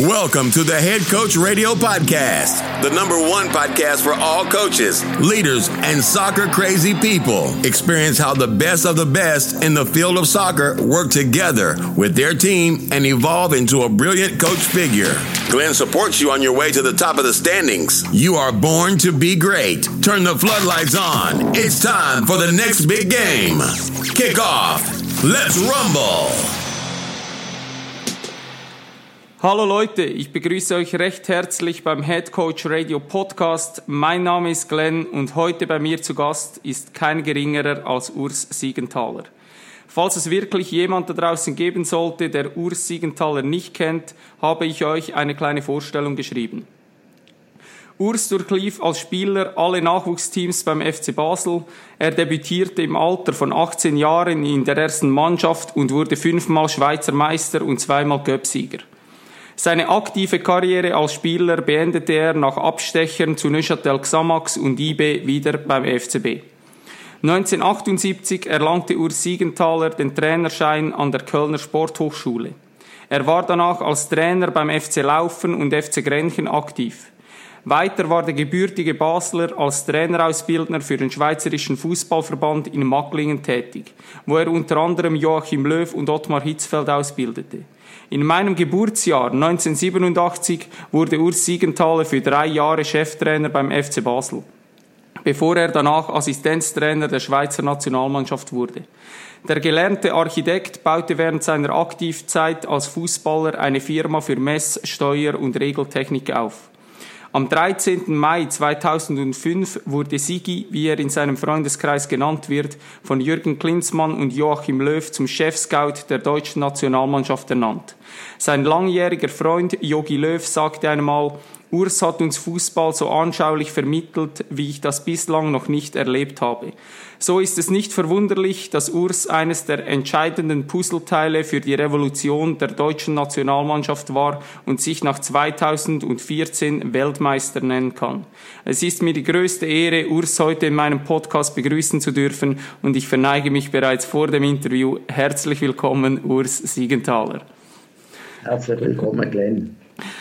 Welcome to the Head Coach Radio Podcast, the #1 podcast for all coaches, leaders, and soccer-crazy people. Experience how the best of the best in the field of soccer work together with their team and evolve into a brilliant coach figure. Glenn supports you on your way to the top of the standings. You are born to be great. Turn the floodlights on. It's time for the next big game. Kick off. Let's rumble. Hallo Leute, ich begrüße euch recht herzlich beim Head Coach Radio Podcast. Mein Name ist Glenn und heute bei mir zu Gast ist kein geringerer als Urs Siegenthaler. Falls es wirklich jemand da draußen geben sollte, der Urs Siegenthaler nicht kennt, habe ich euch eine kleine Vorstellung geschrieben. Urs durchlief als Spieler alle Nachwuchsteams beim FC Basel. Er debütierte im Alter von 18 Jahren in der ersten Mannschaft und wurde 5-mal Schweizer Meister und 2-mal Cupsieger. Seine aktive Karriere als Spieler beendete er nach Abstechern zu Neuchâtel Xamax und IB wieder beim FCB. 1978 erlangte Urs Siegenthaler den Trainerschein an der Kölner Sporthochschule. Er war danach als Trainer beim FC Laufen und FC Grenchen aktiv. Weiter war der gebürtige Basler als Trainerausbildner für den Schweizerischen Fußballverband in Magglingen tätig, wo er unter anderem Joachim Löw und Ottmar Hitzfeld ausbildete. In meinem Geburtsjahr 1987 wurde Urs Siegenthaler für 3 Jahre Cheftrainer beim FC Basel, bevor er danach Assistenztrainer der Schweizer Nationalmannschaft wurde. Der gelernte Architekt baute während seiner Aktivzeit als Fußballer eine Firma für Mess-, Steuer- und Regeltechnik auf. Am 13. Mai 2005 wurde Sigi, wie er in seinem Freundeskreis genannt wird, von Jürgen Klinsmann und Joachim Löw zum Chef-Scout der deutschen Nationalmannschaft ernannt. Sein langjähriger Freund Jogi Löw sagte einmal: Urs hat uns Fußball so anschaulich vermittelt, wie ich das bislang noch nicht erlebt habe. So ist es nicht verwunderlich, dass Urs eines der entscheidenden Puzzleteile für die Revolution der deutschen Nationalmannschaft war und sich nach 2014 Weltmeister nennen kann. Es ist mir die größte Ehre, Urs heute in meinem Podcast begrüßen zu dürfen, und ich verneige mich bereits vor dem Interview. Herzlich willkommen, Urs Siegenthaler. Herzlich willkommen, Glenn.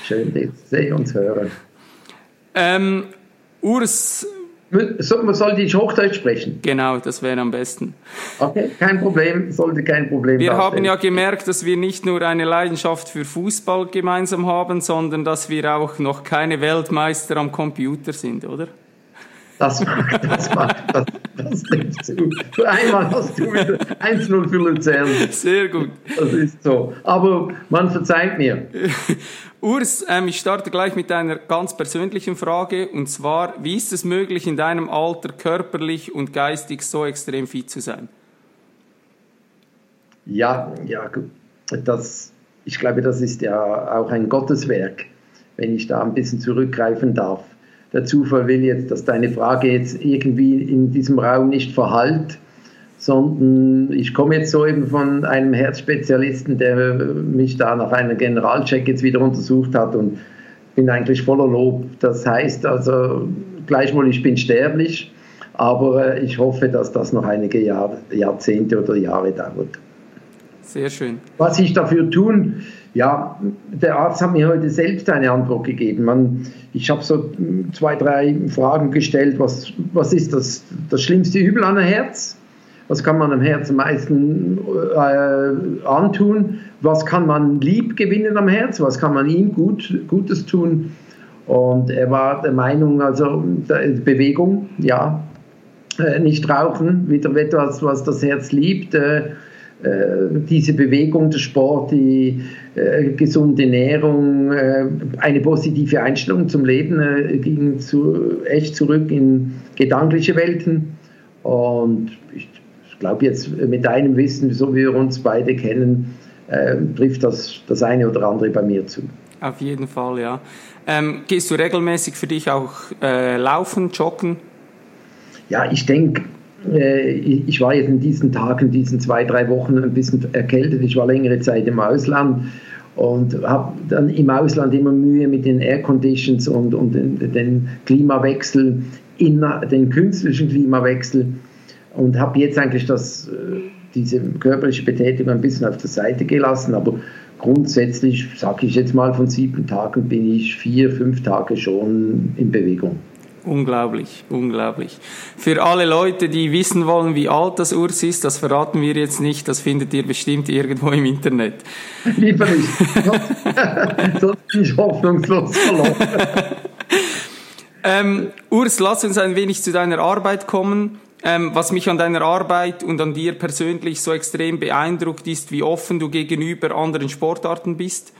Schön, dich zu sehen und zu hören. Urs... Man sollte nicht Hochdeutsch sprechen. Genau, das wäre am besten. Okay, kein Problem, sollte kein Problem sein. Wir haben ja gemerkt, dass wir nicht nur eine Leidenschaft für Fußball gemeinsam haben, sondern dass wir auch noch keine Weltmeister am Computer sind, oder? Das nimmst du. Einmal hast du wieder 1-0 für Luzern. Sehr gut. Das ist so. Aber man verzeiht mir. Urs, ich starte gleich mit einer ganz persönlichen Frage. Und zwar, wie ist es möglich, in deinem Alter körperlich und geistig so extrem fit zu sein? Ja, ich glaube, das ist ja auch ein Gotteswerk, wenn ich da ein bisschen zurückgreifen darf. Der Zufall will jetzt, dass deine Frage jetzt irgendwie in diesem Raum nicht verhallt, sondern ich komme jetzt so eben von einem Herzspezialisten, der mich da nach einem Generalcheck jetzt wieder untersucht hat, und bin eigentlich voller Lob. Das heißt also, gleichwohl, ich bin sterblich, aber ich hoffe, dass das noch einige Jahrzehnte oder Jahre dauert. Sehr schön. Was ich dafür tun? Ja, der Arzt hat mir heute selbst eine Antwort gegeben. Ich habe so 2, 3 Fragen gestellt. Was ist das schlimmste Übel an einem Herz? Was kann man am Herz am meisten antun? Was kann man lieb gewinnen am Herz? Was kann man ihm Gutes tun? Und er war der Meinung, also Bewegung, ja. Nicht rauchen, wieder etwas, was das Herz liebt. Diese Bewegung, der Sport, die gesunde Ernährung, eine positive Einstellung zum Leben ging echt zurück in gedankliche Welten. Und ich glaube jetzt mit deinem Wissen, so wie wir uns beide kennen, trifft das eine oder andere bei mir zu. Auf jeden Fall, ja. Gehst du regelmäßig für dich auch laufen, joggen? Ja, ich denke... Ich war jetzt in diesen Tagen, in diesen 2-3 Wochen ein bisschen erkältet. Ich war längere Zeit im Ausland und habe dann im Ausland immer Mühe mit den Airconditions und den Klimawechsel, den künstlichen Klimawechsel, und habe jetzt eigentlich diese körperliche Betätigung ein bisschen auf der Seite gelassen. Aber grundsätzlich, sage ich jetzt mal, von 7 Tagen bin ich 4, 5 Tage schon in Bewegung. Unglaublich, unglaublich. Für alle Leute, die wissen wollen, wie alt das Urs ist, das verraten wir jetzt nicht, das findet ihr bestimmt irgendwo im Internet. Lieber nicht, sonst bin ich hoffnungslos verloren. Urs, lass uns ein wenig zu deiner Arbeit kommen. Was mich an deiner Arbeit und an dir persönlich so extrem beeindruckt, ist, wie offen du gegenüber anderen Sportarten bist.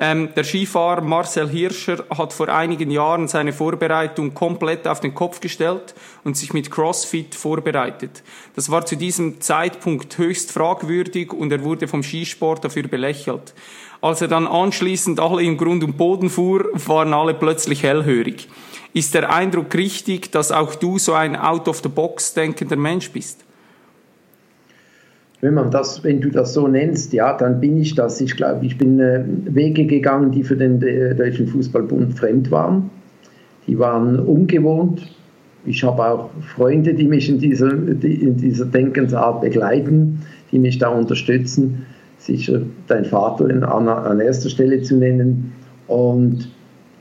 Der Skifahrer Marcel Hirscher hat vor einigen Jahren seine Vorbereitung komplett auf den Kopf gestellt und sich mit CrossFit vorbereitet. Das war zu diesem Zeitpunkt höchst fragwürdig und er wurde vom Skisport dafür belächelt. Als er dann anschließend alle im Grund und Boden fuhr, waren alle plötzlich hellhörig. Ist der Eindruck richtig, dass auch du so ein out-of-the-box denkender Mensch bist? Wenn du das so nennst, ja, dann bin ich das. Ich glaube, ich bin Wege gegangen, die für den Deutschen Fußballbund fremd waren. Die waren ungewohnt. Ich habe auch Freunde, die mich in dieser Denkensart begleiten, die mich da unterstützen. Sicher dein Vater an erster Stelle zu nennen. Und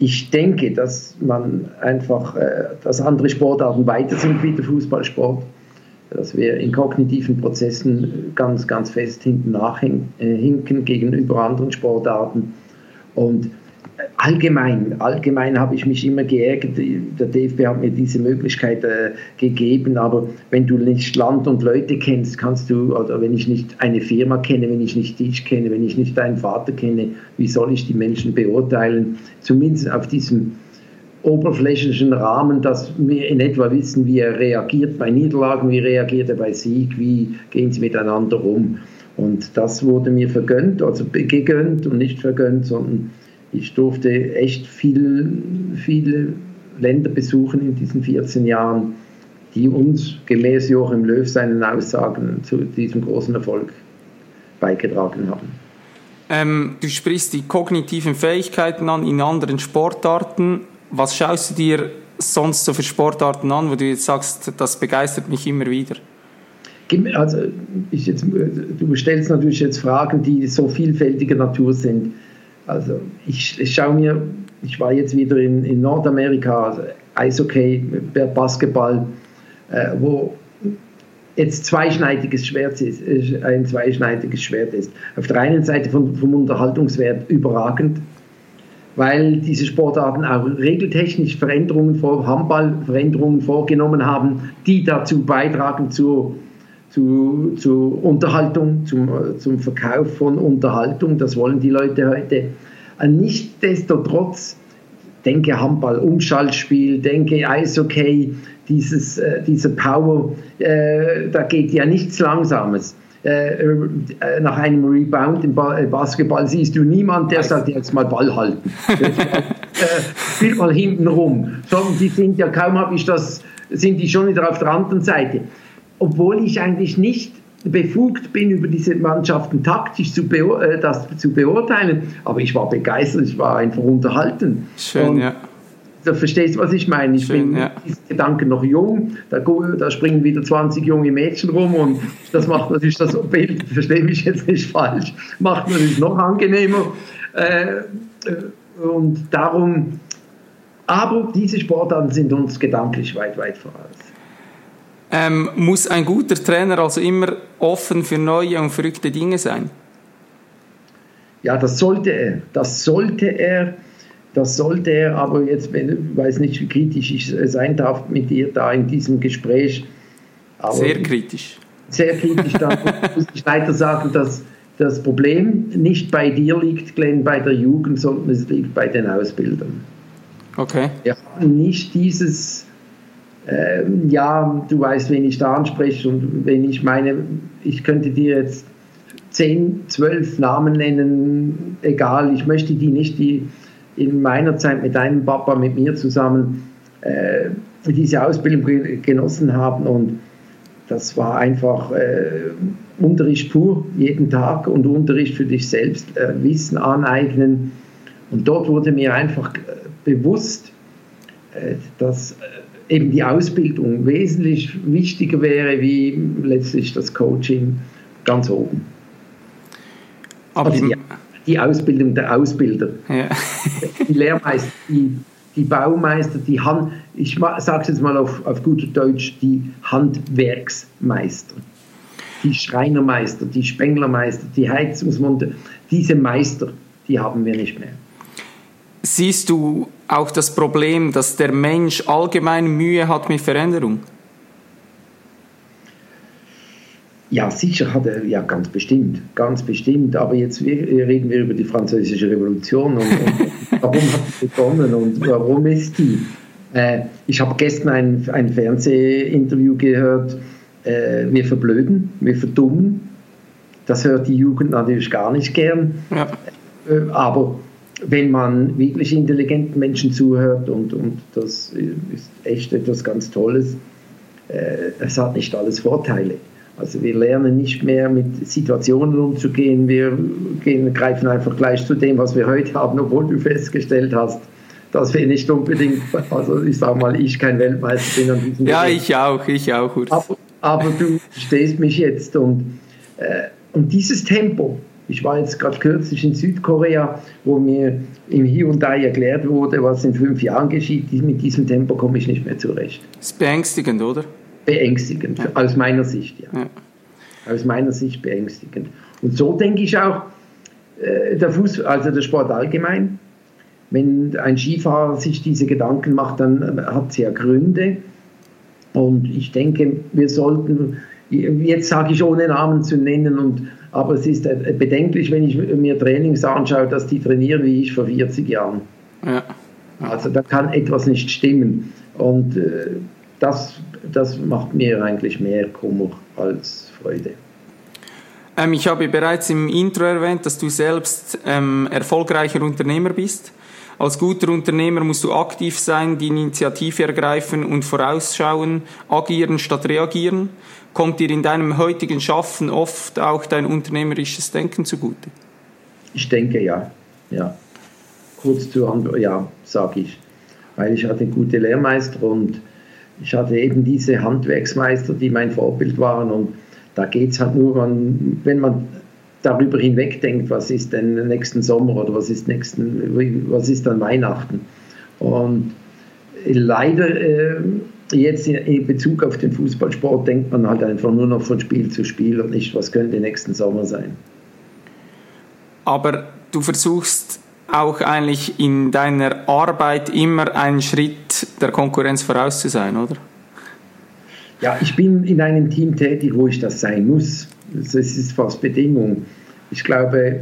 ich denke, dass man einfach, dass andere Sportarten weiter sind wie der Fußballsport, dass wir in kognitiven Prozessen ganz, ganz fest hinten nachhinken gegenüber anderen Sportarten. Und allgemein habe ich mich immer geärgert, der DFB hat mir diese Möglichkeit gegeben, aber wenn du nicht Land und Leute kennst, oder wenn ich nicht eine Firma kenne, wenn ich nicht dich kenne, wenn ich nicht deinen Vater kenne, wie soll ich die Menschen beurteilen? Zumindest auf diesem oberflächlichen Rahmen, dass wir in etwa wissen, wie er reagiert bei Niederlagen, wie reagiert er bei Sieg, wie gehen sie miteinander um. Und das wurde mir gegönnt und nicht vergönnt, sondern ich durfte echt viele Länder besuchen in diesen 14 Jahren, die uns gemäß Joachim Löw seinen Aussagen zu diesem großen Erfolg beigetragen haben. Du sprichst die kognitiven Fähigkeiten an in anderen Sportarten. Was schaust du dir sonst so für Sportarten an, wo du jetzt sagst, das begeistert mich immer wieder? Also, du stellst natürlich jetzt Fragen, die so vielfältiger Natur sind. Also ich war jetzt wieder in Nordamerika, also Eishockey, Basketball, wo jetzt ein zweischneidiges Schwert ist. Auf der einen Seite vom Unterhaltungswert überragend, weil diese Sportarten auch regeltechnisch Handballveränderungen vorgenommen haben, die dazu beitragen zu Unterhaltung, zum Verkauf von Unterhaltung. Das wollen die Leute heute. Nichtsdestotrotz, denke Handball, Umschaltspiel, denke Eishockey, diese Power, da geht ja nichts Langsames. Nach einem Rebound im Basketball siehst du niemanden, der sagt, jetzt mal Ball halten. Spielt mal hinten rum. Sondern die sind ja sind die schon wieder auf der anderen Seite. Obwohl ich eigentlich nicht befugt bin, über diese Mannschaften taktisch zu beurteilen, aber ich war begeistert, ich war einfach unterhalten. Schön, und ja. Da verstehst du, was ich meine. Ich bin mit diesen Gedanken noch jung, da springen wieder 20 junge Mädchen rum und das macht natürlich das Bild, verstehe mich jetzt nicht falsch, macht natürlich noch angenehmer. Und darum, aber diese Sportarten sind uns gedanklich weit, weit voraus. Muss ein guter Trainer also immer offen für neue und verrückte Dinge sein? Ja, das sollte er, aber jetzt, ich weiß nicht, wie kritisch ich sein darf mit dir da in diesem Gespräch. Aber sehr kritisch, dann muss ich leider sagen, dass das Problem nicht bei dir liegt, Glenn, bei der Jugend, sondern es liegt bei den Ausbildern. Okay. Wir haben nicht dieses... ja, du weißt, wen ich da anspreche und wen ich meine. Ich könnte dir jetzt 10, 12 Namen nennen, egal. Ich möchte die nicht, die in meiner Zeit mit deinem Papa, mit mir zusammen diese Ausbildung genossen haben. Und das war einfach Unterricht pur, jeden Tag, und Unterricht für dich selbst, Wissen aneignen. Und dort wurde mir einfach bewusst, dass eben die Ausbildung wesentlich wichtiger wäre wie letztlich das Coaching ganz oben. Aber also die die Ausbildung der Ausbilder. Ja. Die Lehrmeister, die Baumeister, die Hand, ich sage es jetzt mal auf gut Deutsch, die Handwerksmeister, die Schreinermeister, die Spenglermeister, die Heizungsmonteure, diese Meister, die haben wir nicht mehr. Siehst du auch das Problem, dass der Mensch allgemein Mühe hat mit Veränderung? Ja, sicher hat er, ja, ganz bestimmt. Aber jetzt reden wir über die Französische Revolution und warum hat sie begonnen und warum ist die? Ich habe gestern ein Fernsehinterview gehört, wir verblöden, wir verdummen. Das hört die Jugend natürlich gar nicht gern. Ja. Aber wenn man wirklich intelligenten Menschen zuhört, und das ist echt etwas ganz Tolles, es hat nicht alles Vorteile. Also wir lernen nicht mehr mit Situationen umzugehen, wir greifen einfach gleich zu dem, was wir heute haben, obwohl du festgestellt hast, dass wir nicht unbedingt, also ich sage mal, ich kein Weltmeister bin an diesem Moment. Ja, ich auch. Aber du verstehst mich jetzt, und dieses Tempo. Ich war jetzt gerade kürzlich in Südkorea, wo mir im Hier und Da erklärt wurde, was in 5 Jahren geschieht. Mit diesem Tempo komme ich nicht mehr zurecht. Das ist beängstigend, oder? Beängstigend, ja. Aus meiner Sicht, ja. Aus meiner Sicht beängstigend. Und so denke ich auch, der Sport allgemein, wenn ein Skifahrer sich diese Gedanken macht, dann hat es ja Gründe. Und ich denke, wir sollten, jetzt sage ich ohne Namen zu nennen, aber es ist bedenklich, wenn ich mir Trainings anschaue, dass die trainieren wie ich vor 40 Jahren. Ja. Also da kann etwas nicht stimmen. Und das macht mir eigentlich mehr Kummer als Freude. Ich habe bereits im Intro erwähnt, dass du selbst erfolgreicher Unternehmer bist. Als guter Unternehmer musst du aktiv sein, die Initiative ergreifen und vorausschauen, agieren statt reagieren. Kommt dir in deinem heutigen Schaffen oft auch dein unternehmerisches Denken zugute? Ich denke ja. Kurz zu Antwort, ja, sage ich. Weil ich hatte gute Lehrmeister und ich hatte eben diese Handwerksmeister, die mein Vorbild waren. Und da geht es halt nur, wenn man darüber hinweg denkt, was ist denn nächsten Sommer oder was ist an Weihnachten. Und leider jetzt in Bezug auf den Fußballsport denkt man halt einfach nur noch von Spiel zu Spiel und nicht, was könnte nächsten Sommer sein. Aber du versuchst auch eigentlich in deiner Arbeit immer einen Schritt der Konkurrenz voraus zu sein, oder? Ja, ich bin in einem Team tätig, wo ich das sein muss. Das ist fast Bedingung. Ich glaube,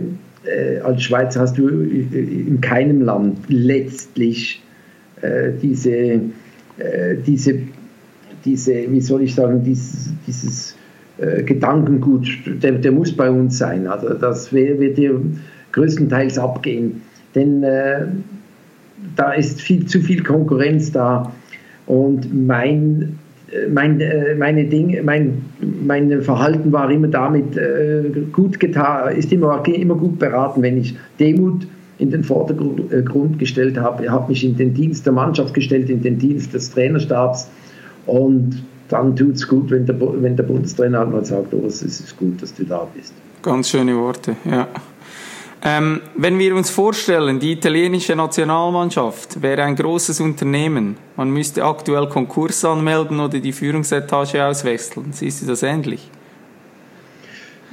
als Schweizer hast du in keinem Land letztlich dieses Gedankengut, der muss bei uns sein. Also das wird dir größtenteils abgehen. Denn da ist zu viel Konkurrenz da. Und mein Verhalten war immer damit gut getan, ist immer gut beraten, wenn ich Demut in den Vordergrund gestellt habe, habe mich in den Dienst der Mannschaft gestellt, in den Dienst des Trainerstabs, und dann tut es gut, wenn der Bundestrainer halt mal sagt, oh, es ist gut, dass du da bist. Ganz schöne Worte, ja. Wenn wir uns vorstellen, die italienische Nationalmannschaft wäre ein großes Unternehmen. Man müsste aktuell Konkurs anmelden oder die Führungsetage auswechseln. Siehst du das ähnlich?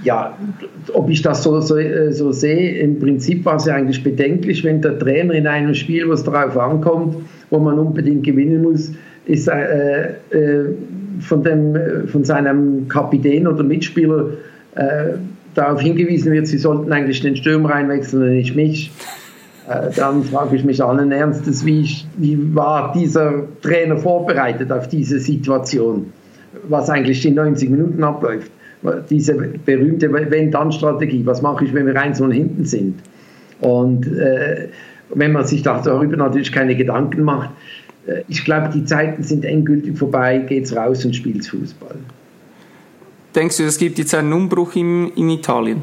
Ja, ob ich das so sehe, im Prinzip war es ja eigentlich bedenklich, wenn der Trainer in einem Spiel, was darauf ankommt, wo man unbedingt gewinnen muss, ist von seinem Kapitän oder Mitspieler darauf hingewiesen wird, sie sollten eigentlich den Stürmer einwechseln und nicht mich, dann frage ich mich allen Ernstes, wie war dieser Trainer vorbereitet auf diese Situation, was eigentlich in 90 Minuten abläuft. Diese berühmte Wenn-Dann-Strategie, was mache ich, wenn wir 1 und hinten sind? Und wenn man sich darüber natürlich keine Gedanken macht, ich glaube, die Zeiten sind endgültig vorbei, geht's raus und spielt's Fußball. Denkst du, es gibt jetzt einen Umbruch in Italien?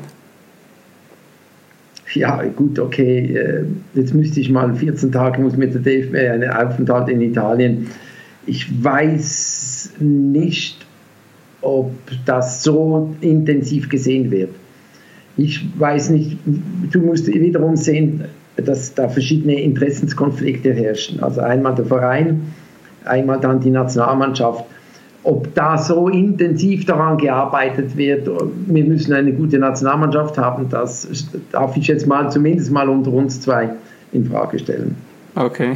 Ja, gut, okay. Jetzt müsste ich mal 14 Tage, muss mit der DFB einen Aufenthalt in Italien. Ich weiß nicht, ob das so intensiv gesehen wird. Ich weiß nicht, du musst wiederum sehen, dass da verschiedene Interessenskonflikte herrschen. Also einmal der Verein, einmal dann die Nationalmannschaft. Ob da so intensiv daran gearbeitet wird, wir müssen eine gute Nationalmannschaft haben, das darf ich jetzt mal zumindest mal unter uns zwei in Frage stellen. Okay.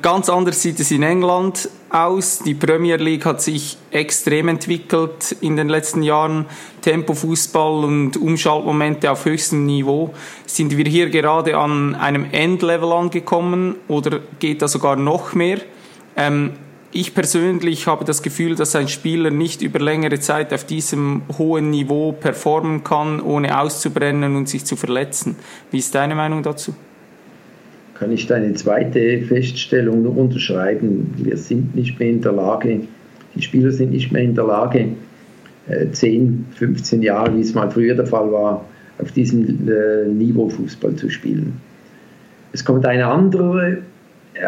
Ganz anders sieht es in England aus. Die Premier League hat sich extrem entwickelt in den letzten Jahren. Tempofußball und Umschaltmomente auf höchstem Niveau. Sind wir hier gerade an einem Endlevel angekommen oder geht da sogar noch mehr? Ich persönlich habe das Gefühl, dass ein Spieler nicht über längere Zeit auf diesem hohen Niveau performen kann, ohne auszubrennen und sich zu verletzen. Wie ist deine Meinung dazu? Kann ich deine zweite Feststellung nur unterschreiben. Wir sind nicht mehr in der Lage, die Spieler sind nicht mehr in der Lage, 10, 15 Jahre, wie es mal früher der Fall war, auf diesem Niveau Fußball zu spielen. Es kommt eine andere,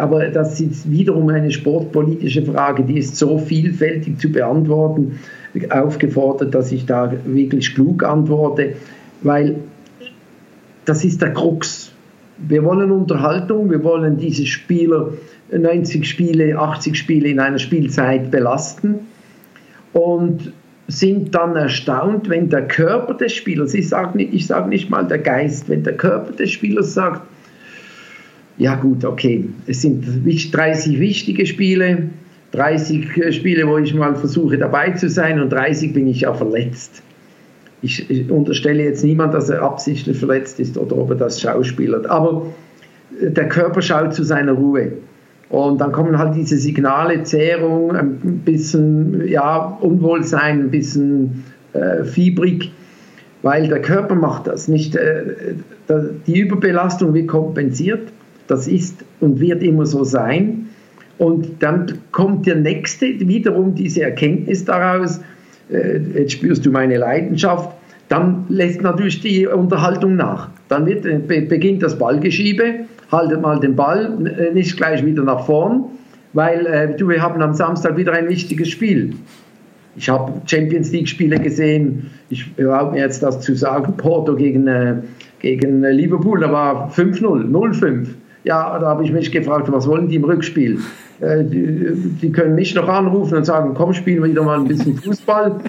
aber das ist wiederum eine sportpolitische Frage, die ist so vielfältig zu beantworten, aufgefordert, dass ich da wirklich klug antworte, weil das ist der Krux. Wir wollen Unterhaltung, wir wollen diese Spieler 90 Spiele, 80 Spiele in einer Spielzeit belasten und sind dann erstaunt, wenn der Körper des Spielers, ich sage nicht mal der Geist, wenn der Körper des Spielers sagt, ja gut, okay, es sind 30 wichtige Spiele, 30 Spiele, wo ich mal versuche dabei zu sein und 30 bin ich ja verletzt. Ich unterstelle jetzt niemand, dass er absichtlich verletzt ist oder ob er das schauspielert. Aber der Körper schaut zu seiner Ruhe. Und dann kommen halt diese Signale, Zehrung, ein bisschen ja, Unwohlsein, ein bisschen fiebrig, weil der Körper macht das nicht. Die Überbelastung wird kompensiert, das ist und wird immer so sein. Und dann kommt der nächste, wiederum diese Erkenntnis daraus, jetzt spürst du meine Leidenschaft, dann lässt natürlich die Unterhaltung nach. Dann beginnt das Ballgeschiebe, haltet mal den Ball, nicht gleich wieder nach vorn, weil wir haben am Samstag wieder ein wichtiges Spiel. Ich habe Champions-League-Spiele gesehen, ich erlaube mir jetzt das zu sagen, Porto gegen Liverpool, da war 5-0, 0-5. Ja, da habe ich mich gefragt, was wollen die im Rückspiel? Die können mich noch anrufen und sagen, komm, spielen wir wieder mal ein bisschen Fußball.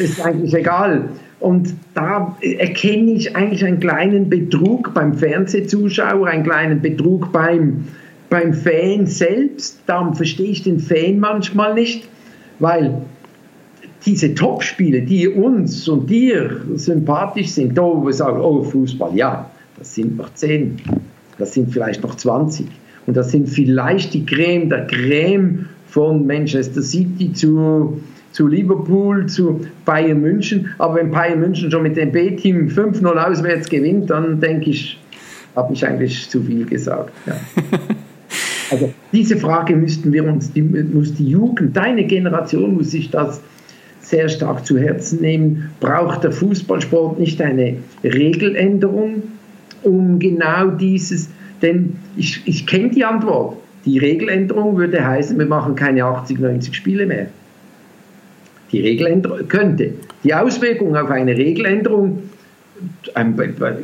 Ist eigentlich egal. Und da erkenne ich eigentlich einen kleinen Betrug beim Fernsehzuschauer, einen kleinen Betrug beim Fan selbst. Darum verstehe ich den Fan manchmal nicht, weil diese Topspiele, die uns und dir sympathisch sind, da wo wir sagen, oh Fußball, ja, das sind noch 10. Das sind vielleicht noch 20. Und das sind vielleicht die Creme der Creme von Manchester City zu Liverpool, zu Bayern München. Aber wenn Bayern München schon mit dem B-Team 5-0 auswärts gewinnt, dann denke ich, habe ich eigentlich zu viel gesagt. Ja. Also diese Frage muss die Jugend, deine Generation muss sich das sehr stark zu Herzen nehmen. Braucht der Fußballsport nicht eine Regeländerung? Um genau dieses, denn ich kenne die Antwort. Die Regeländerung würde heißen, wir machen keine 80, 90 Spiele mehr. Die Regeländerung könnte. Die Auswirkung auf eine Regeländerung,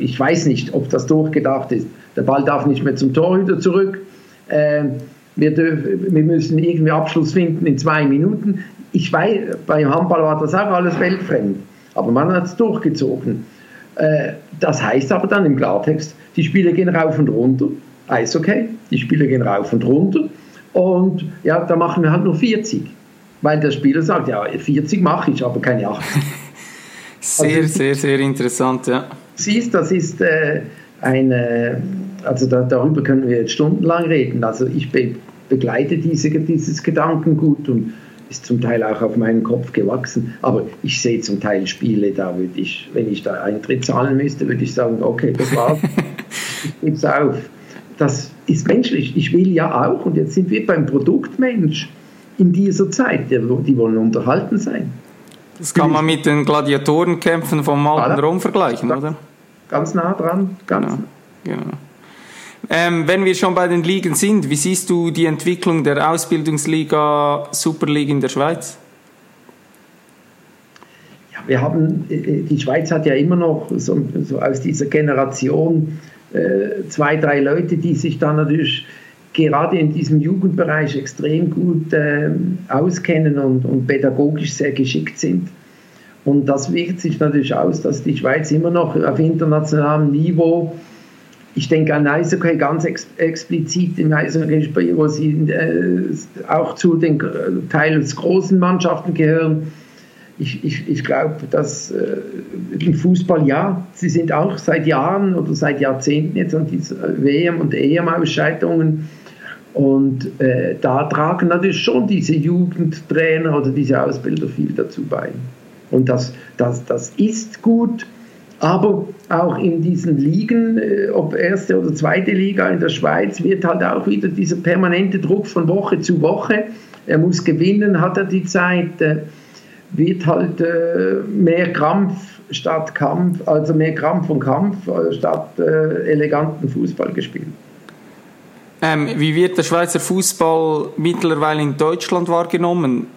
ich weiß nicht, ob das durchgedacht ist. Der Ball darf nicht mehr zum Torhüter zurück. Wir müssen irgendwie Abschluss finden in 2 Minuten. Ich weiß, beim Handball war das auch alles weltfremd. Aber man hat es durchgezogen. Das heißt aber dann im Klartext, die Spieler gehen rauf und runter, Eishockey, die Spieler gehen rauf und runter und ja, da machen wir halt nur 40, weil der Spieler sagt, ja, 40 mache ich, aber keine 80. Sehr, also, sehr, sehr interessant, ja. Siehst, das ist darüber können wir jetzt stundenlang reden, also ich begleite dieses Gedankengut und ist zum Teil auch auf meinen Kopf gewachsen, aber ich sehe zum Teil Spiele, da würde ich, wenn ich da Eintritt zahlen müsste, würde ich sagen, okay, das war's, ich gebe es auf. Das ist menschlich, ich will ja auch, und jetzt sind wir beim Produktmensch in dieser Zeit, die wollen unterhalten sein. Das kann man mit den Gladiatorenkämpfen vom alten Rom vergleichen, oder? Ganz nah dran, ganz genau. Nah. Wenn wir schon bei den Ligen sind, wie siehst du die Entwicklung der Ausbildungsliga Superliga in der Schweiz? Ja, wir haben, die Schweiz hat ja immer noch so aus dieser Generation zwei, drei Leute, die sich dann natürlich gerade in diesem Jugendbereich extrem gut auskennen und pädagogisch sehr geschickt sind. Und das wirkt sich natürlich aus, dass die Schweiz immer noch auf internationalem Niveau, ich denke an Eishockey ganz explizit im Eishockeyspiel, wo sie auch zu den teils großen Mannschaften gehören. Ich glaube, dass im Fußball, ja, sie sind auch seit Jahren oder seit Jahrzehnten jetzt an diesen WM- und EM-Ausscheidungen. Und da tragen natürlich schon diese Jugendtrainer oder diese Ausbilder viel dazu bei. Und das ist gut, aber auch in diesen Ligen, ob erste oder zweite Liga in der Schweiz, wird halt auch wieder dieser permanente Druck von Woche zu Woche. Er muss gewinnen, hat er die Zeit, wird halt mehr Krampf statt Kampf, also mehr Krampf und Kampf statt eleganten Fußball gespielt. Wie wird der Schweizer Fußball mittlerweile in Deutschland wahrgenommen?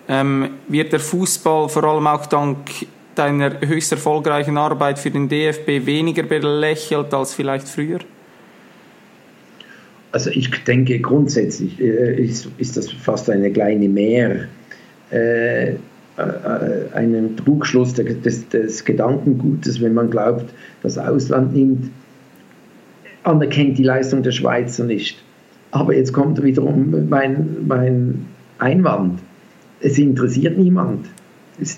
Wird der Fußball vor allem auch dank deiner höchst erfolgreichen Arbeit für den DFB weniger belächelt als vielleicht früher? Also ich denke grundsätzlich ist das fast eine kleine Mehr. Einen Trugschluss des Gedankengutes, wenn man glaubt, das Ausland anerkennt die Leistung der Schweizer nicht. Aber jetzt kommt wiederum mein Einwand. Es interessiert niemand.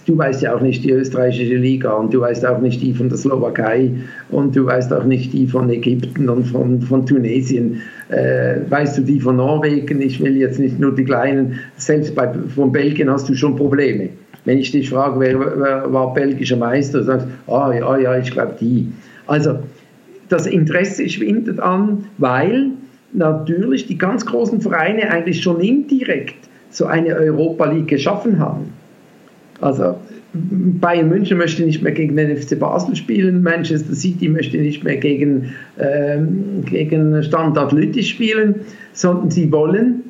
Du weißt ja auch nicht die österreichische Liga und du weißt auch nicht die von der Slowakei und du weißt auch nicht die von Ägypten und von Tunesien. Weißt du die von Norwegen? Ich will jetzt nicht nur die kleinen. Selbst von Belgien hast du schon Probleme. Wenn ich dich frage, wer war belgischer Meister, du sagst, ich glaube die. Also das Interesse schwindet an, weil natürlich die ganz großen Vereine eigentlich schon indirekt so eine Europa League geschaffen haben. Also Bayern München möchte nicht mehr gegen den FC Basel spielen, Manchester City möchte nicht mehr gegen Standard Lüttich spielen, sondern sie wollen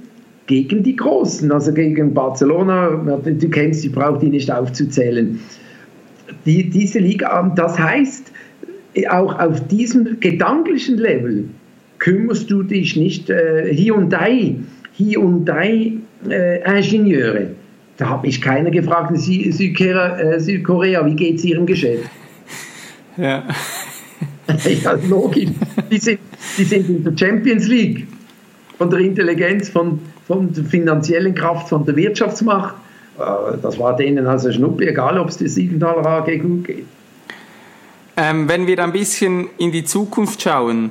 gegen die Großen, also gegen Barcelona, du kennst, ich brauche die nicht aufzuzählen. Diese Liga, das heißt, auch auf diesem gedanklichen Level kümmerst du dich nicht Hyundai-Ingenieure. Da habe ich keiner gefragt in Südkorea, wie geht es ihrem Geschäft? Ja. Ja, logisch. Die sind in der Champions League. Von der Intelligenz, von der finanziellen Kraft, von der Wirtschaftsmacht. Das war denen also Schnuppi, egal ob es der Siegenthaler AG gut geht. Wenn wir ein bisschen in die Zukunft schauen,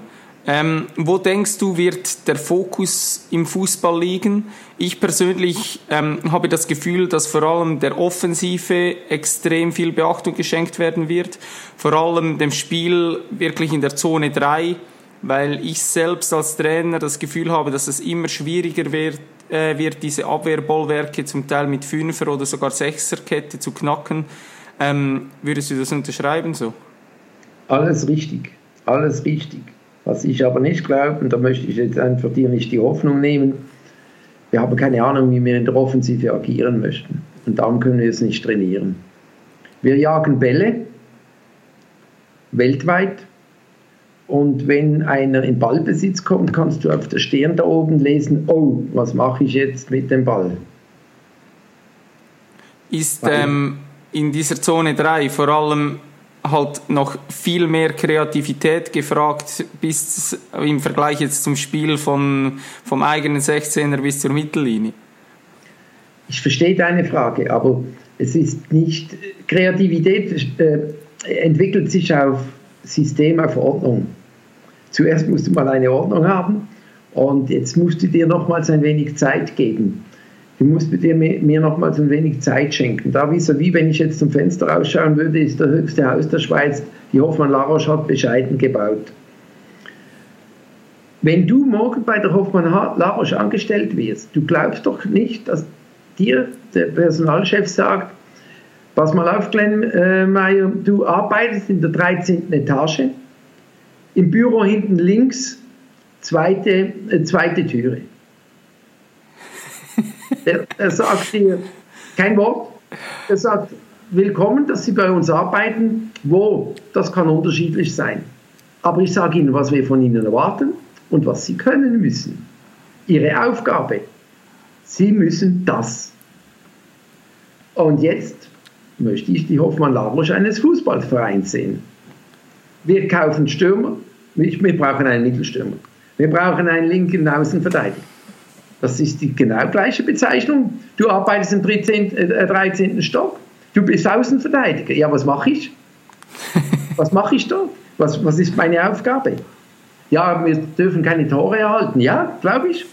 wo denkst du, wird der Fokus im Fußball liegen? Ich persönlich habe das Gefühl, dass vor allem der Offensive extrem viel Beachtung geschenkt werden wird. Vor allem dem Spiel wirklich in der Zone 3, weil ich selbst als Trainer das Gefühl habe, dass es immer schwieriger wird diese Abwehrbollwerke zum Teil mit 5er- oder sogar 6er-Kette zu knacken. Würdest du das unterschreiben so? Alles richtig. Was ich aber nicht glaube, und da möchte ich jetzt einfach dir nicht die Hoffnung nehmen, wir haben keine Ahnung, wie wir in der Offensive agieren möchten. Und darum können wir es nicht trainieren. Wir jagen Bälle, weltweit, und wenn einer in Ballbesitz kommt, kannst du auf der Stirn da oben lesen, oh, was mache ich jetzt mit dem Ball? Ist in dieser Zone 3 vor allem halt noch viel mehr Kreativität gefragt, bis im Vergleich jetzt zum Spiel vom eigenen 16er bis zur Mittellinie? Ich verstehe deine Frage, aber es ist nicht... Kreativität entwickelt sich auf System, auf Ordnung. Zuerst musst du mal eine Ordnung haben und jetzt musst du dir nochmals ein wenig Zeit geben. Du musst mir nochmals ein wenig Zeit schenken. Da wie wenn ich jetzt zum Fenster rausschauen würde, ist das höchste Haus der Schweiz, die Hoffmann-La Roche hat bescheiden gebaut. Wenn du morgen bei der Hoffmann-La Roche angestellt wirst, du glaubst doch nicht, dass dir der Personalchef sagt, pass mal auf, Glenn Meyer, du arbeitest in der 13. Etage, im Büro hinten links, zweite Türe. Er sagt dir kein Wort. Er sagt, willkommen, dass Sie bei uns arbeiten. Wo? Das kann unterschiedlich sein. Aber ich sage Ihnen, was wir von Ihnen erwarten und was Sie können müssen. Ihre Aufgabe. Sie müssen das. Und jetzt möchte ich die Hoffmann-La Roche eines Fußballvereins sehen. Wir kaufen Stürmer. Wir brauchen einen Mittelstürmer. Wir brauchen einen linken Außenverteidiger. Das ist die genau gleiche Bezeichnung. Du arbeitest im 13. Stock. Du bist Außenverteidiger. Ja, was mache ich? Was mache ich dort? Was ist meine Aufgabe? Ja, wir dürfen keine Tore erhalten. Ja, glaube ich.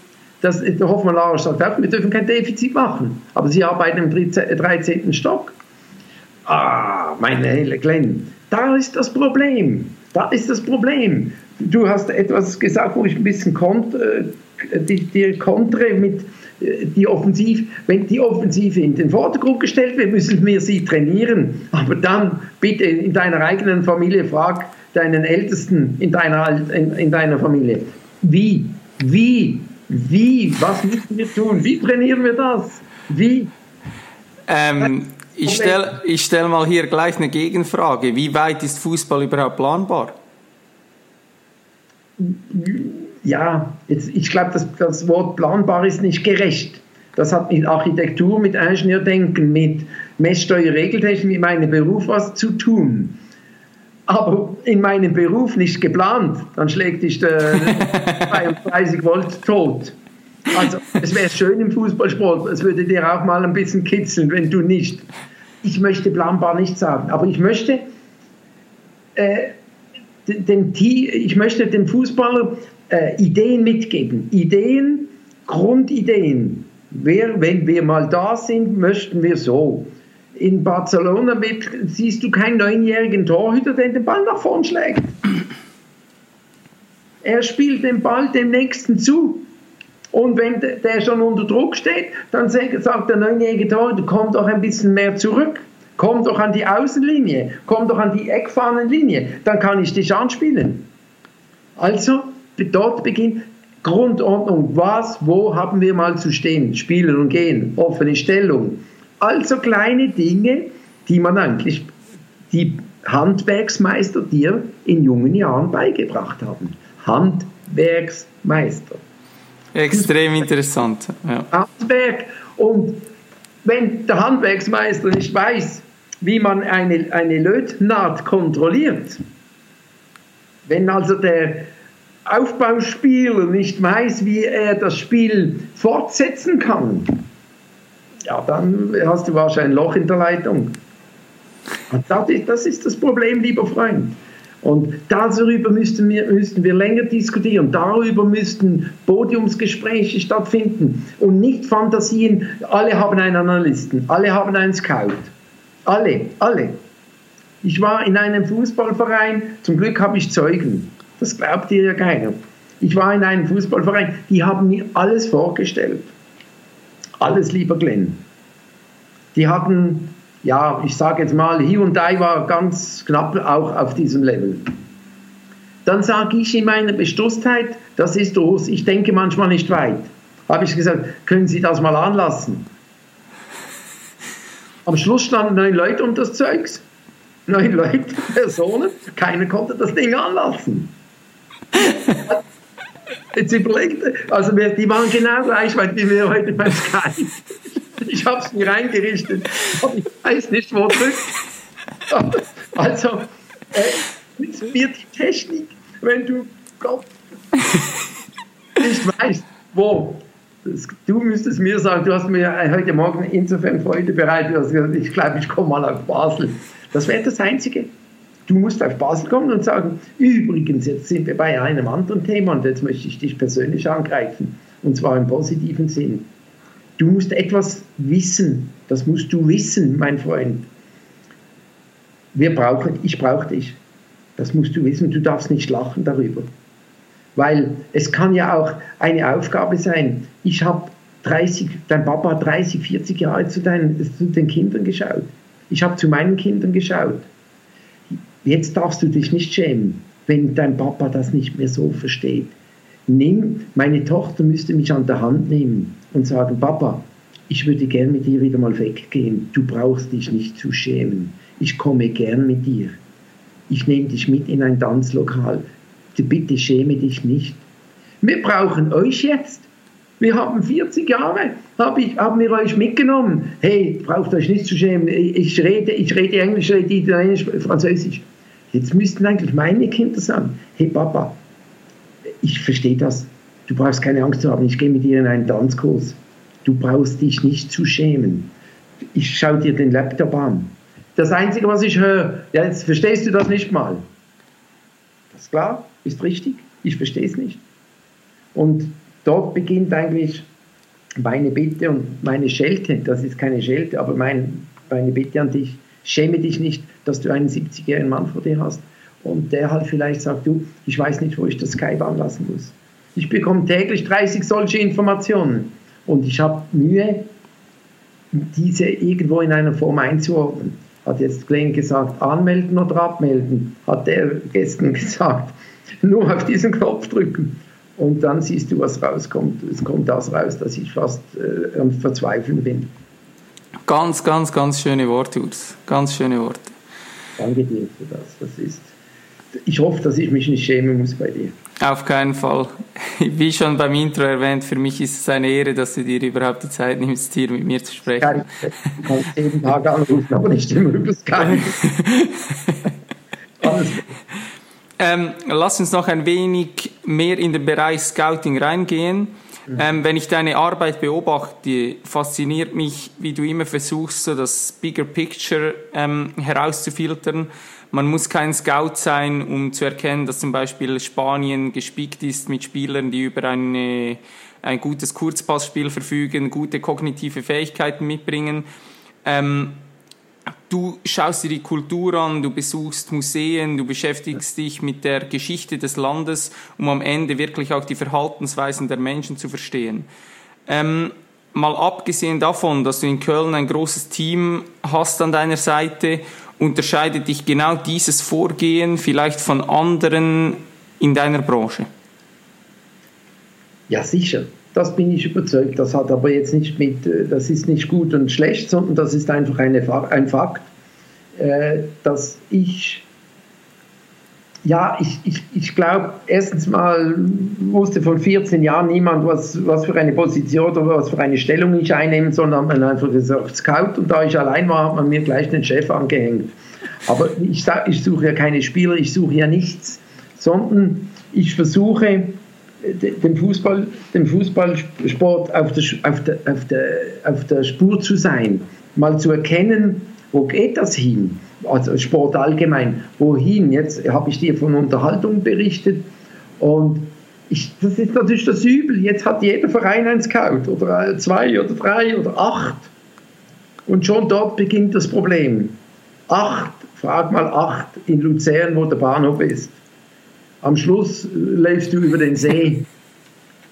Der Hoffmann-La Roche sagt auch, wir dürfen kein Defizit machen. Aber Sie arbeiten im 13. Stock. Ah, meine Kleinen, da ist das Problem. Da ist das Problem. Du hast etwas gesagt, wo ich ein bisschen kontre mit die Offensive. Wenn die Offensive in den Vordergrund gestellt wird, müssen wir sie trainieren. Aber dann bitte in deiner eigenen Familie, frag deinen Ältesten in deiner Familie. Wie? Was müssen wir tun? Wie trainieren wir das? Wie? Ich stelle mal hier gleich eine Gegenfrage. Wie weit ist Fußball überhaupt planbar? Ja, jetzt, ich glaube, das Wort planbar ist nicht gerecht. Das hat mit Architektur, mit Ingenieurdenken, mit Messsteuerregeltechnik, mit meinem Beruf was zu tun. Aber in meinem Beruf nicht geplant, dann schlägt dich der 32 Volt tot. Also es wäre schön im Fußballsport, es würde dir auch mal ein bisschen kitzeln, wenn du nicht. Ich möchte planbar nicht sagen, aber ich möchte, dem Fußballer Ideen mitgeben. Ideen, Grundideen. Wenn wir mal da sind, möchten wir so. In Barcelona siehst du keinen 9-jährigen Torhüter, der den Ball nach vorn schlägt. Er spielt den Ball dem Nächsten zu. Und wenn der schon unter Druck steht, dann sagt der 9-jährige Torhüter, komm doch ein bisschen mehr zurück. Komm doch an die Außenlinie. Komm doch an die Eckfahnenlinie. Dann kann ich dich anspielen. Also, dort beginnt Grundordnung. Was, wo haben wir mal zu stehen? Spielen und gehen. Offene Stellung. Also kleine Dinge, die man eigentlich, die Handwerksmeister dir in jungen Jahren beigebracht haben. Handwerksmeister. Extrem interessant. Ja. Handwerk. Und wenn der Handwerksmeister nicht weiß, wie man eine Lötnaht kontrolliert, wenn also der Aufbauspieler nicht weiß, wie er das Spiel fortsetzen kann, ja, dann hast du wahrscheinlich ein Loch in der Leitung. Und das ist das Problem, lieber Freund. Und darüber müssten wir länger diskutieren. Darüber müssten Podiumsgespräche stattfinden. Und nicht Fantasien, alle haben einen Analysten, alle haben einen Scout. Alle. Ich war in einem Fußballverein, zum Glück habe ich Zeugen. Das glaubt dir ja keiner. Ich war in einem Fußballverein, die haben mir alles vorgestellt. Alles, lieber Glenn. Die hatten, ja, ich sage jetzt mal, hier und da war ganz knapp auch auf diesem Level. Dann sage ich in meiner Bestürztheit, das ist groß, ich denke manchmal nicht weit. Habe ich gesagt, können Sie das mal anlassen? Am Schluss standen 9 Leute um das Zeugs. 9 Leute, Personen, keiner konnte das Ding anlassen. Jetzt überlegt, also die waren genau gleich weit wie wir heute beim Sky. Ich habe es mir eingerichtet, aber ich weiß nicht, wo drückt. Also, es wird die Technik, wenn du Gott, nicht weißt, wo. Du müsstest mir sagen, du hast mir heute Morgen insofern Freude bereitet, dass ich glaube, ich komme mal auf Basel. Das wäre das Einzige. Du musst auf Basel kommen und sagen, übrigens, jetzt sind wir bei einem anderen Thema und jetzt möchte ich dich persönlich angreifen. Und zwar im positiven Sinn. Du musst etwas wissen. Das musst du wissen, mein Freund. Ich brauche dich. Das musst du wissen. Du darfst nicht lachen darüber. Weil es kann ja auch eine Aufgabe sein. Dein Papa hat 30, 40 Jahre zu den Kindern geschaut. Ich habe zu meinen Kindern geschaut. Jetzt darfst du dich nicht schämen, wenn dein Papa das nicht mehr so versteht. Meine Tochter müsste mich an der Hand nehmen und sagen, Papa, ich würde gern mit dir wieder mal weggehen, du brauchst dich nicht zu schämen, ich komme gern mit dir, ich nehme dich mit in ein Tanzlokal, bitte schäme dich nicht. Wir brauchen euch jetzt, wir haben 40 Jahre, haben wir euch mitgenommen, hey, braucht euch nicht zu schämen, ich rede Englisch, rede Italienisch, Französisch. Jetzt müssten eigentlich meine Kinder sagen, hey Papa, ich verstehe das, du brauchst keine Angst zu haben, ich gehe mit dir in einen Tanzkurs. Du brauchst dich nicht zu schämen. Ich schaue dir den Laptop an. Das Einzige, was ich höre, jetzt verstehst du das nicht mal. Das ist klar, ist richtig, ich verstehe es nicht. Und dort beginnt eigentlich meine Bitte und meine Schelte, das ist keine Schelte, aber meine Bitte an dich, schäme dich nicht, dass du einen 70-jährigen Mann vor dir hast und der halt vielleicht sagt, du, ich weiß nicht, wo ich das Skype anlassen muss. Ich bekomme täglich 30 solche Informationen. Und ich habe Mühe, diese irgendwo in einer Form einzuordnen. Hat jetzt Glenn gesagt, anmelden oder abmelden, hat der gestern gesagt. Nur auf diesen Knopf drücken. Und dann siehst du, was rauskommt. Es kommt das raus, dass ich fast am Verzweifeln bin. Ganz, ganz, ganz schöne Worte, Urs. Ganz schöne Worte. Danke dir für das. Ich hoffe, dass ich mich nicht schämen muss bei dir. Auf keinen Fall. Wie schon beim Intro erwähnt, für mich ist es eine Ehre, dass du dir überhaupt die Zeit nimmst, hier mit mir zu sprechen. Ich kann jeden Tag anrufen, aber nicht immer über Skype. Lass uns noch ein wenig mehr in den Bereich Scouting reingehen. Wenn ich deine Arbeit beobachte, fasziniert mich, wie du immer versuchst, so das Bigger Picture herauszufiltern. Man muss kein Scout sein, um zu erkennen, dass zum Beispiel Spanien gespickt ist mit Spielern, die über ein gutes Kurzpassspiel verfügen, gute kognitive Fähigkeiten mitbringen. Du schaust dir die Kultur an, du besuchst Museen, du beschäftigst dich mit der Geschichte des Landes, um am Ende wirklich auch die Verhaltensweisen der Menschen zu verstehen. Mal abgesehen davon, dass du in Köln ein großes Team hast an deiner Seite, unterscheidet dich genau dieses Vorgehen vielleicht von anderen in deiner Branche? Ja, sicher. Das bin ich überzeugt. Das hat aber jetzt nicht mit, das ist nicht gut und schlecht, sondern das ist einfach ein Fakt, dass ich glaube, erstens mal wusste von 14 Jahren niemand, was für eine Position oder was für eine Stellung ich einnehmen soll, sondern hat man einfach gesagt, Scout, und da ich allein war, hat man mir gleich den Chef angehängt. Aber ich suche ja keine Spieler, ich suche ja nichts, sondern ich versuche, dem Fußballsport auf der Spur zu sein, mal zu erkennen, wo geht das hin, also Sport allgemein, wohin? Jetzt habe ich dir von Unterhaltung berichtet und das ist natürlich das Übel, jetzt hat jeder Verein einen Scout oder 2 oder 3 oder 8 und schon dort beginnt das Problem. 8, frag mal 8 in Luzern, wo der Bahnhof ist. Am Schluss läufst du über den See.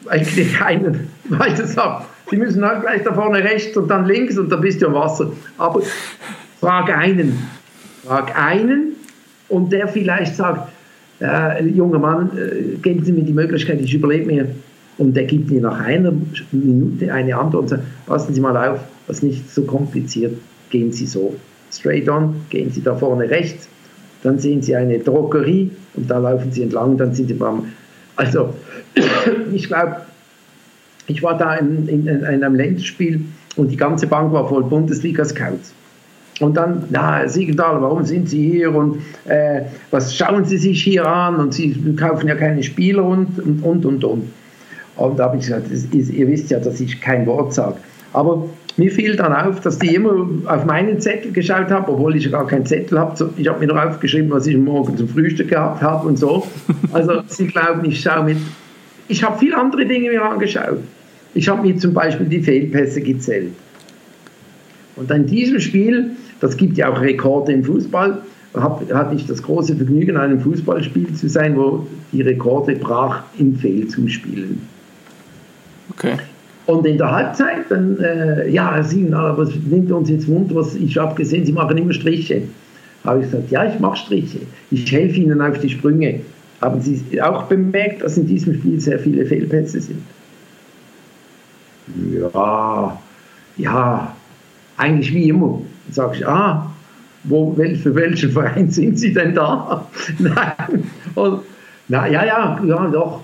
Eigentlich keinen weiß es ab. Die müssen halt gleich da vorne rechts und dann links und dann bist du am Wasser. Aber frag einen und der vielleicht sagt, junger Mann, geben Sie mir die Möglichkeit, ich überlebe mir. Und der gibt mir nach einer Minute eine Antwort und sagt, passen Sie mal auf, das ist nicht so kompliziert, gehen Sie so straight on, gehen Sie da vorne rechts, dann sehen Sie eine Drogerie und da laufen Sie entlang, dann sind Sie beim... Also, ich glaube, ich war da in einem Länderspiel und die ganze Bank war voll Bundesliga-Scouts. Und dann, na, Siegenthaler, warum sind Sie hier und was schauen Sie sich hier an und Sie kaufen ja keine Spieler und. Und da habe ich gesagt, ihr wisst ja, dass ich kein Wort sage. Aber mir fiel dann auf, dass die immer auf meinen Zettel geschaut haben, obwohl ich gar keinen Zettel habe. Ich habe mir noch aufgeschrieben, was ich morgen zum Frühstück gehabt habe und so. Also Sie glauben, ich schaue mit. Ich habe viele andere Dinge mir angeschaut. Ich habe mir zum Beispiel die Fehlpässe gezählt. Und in diesem Spiel, das gibt ja auch Rekorde im Fußball, hatte ich das große Vergnügen, an einem Fußballspiel zu sein, wo die Rekorde brach im Fehl zum Spielen. Okay. Und in der Halbzeit, dann, was nimmt uns jetzt Wunder, was ich habe gesehen, Sie machen immer Striche. Habe ich gesagt, ja, ich mache Striche. Ich helfe Ihnen auf die Sprünge. Haben Sie auch bemerkt, dass in diesem Spiel sehr viele Fehlpässe sind? Ja, ja, eigentlich wie immer. Dann sage ich, ah, für welchen Verein sind Sie denn da? Nein. Und, na ja, doch.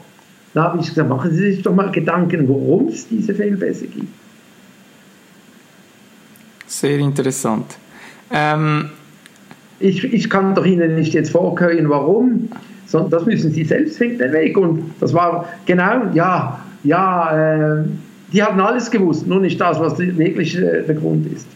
Da habe ich gesagt, machen Sie sich doch mal Gedanken, worum es diese Fehlpässe gibt. Sehr interessant. Ich kann doch Ihnen nicht jetzt vorkönnen, warum, sondern das müssen Sie selbst finden, den Weg. Und das war genau, die haben alles gewusst, nur nicht das, was wirklich der Grund ist.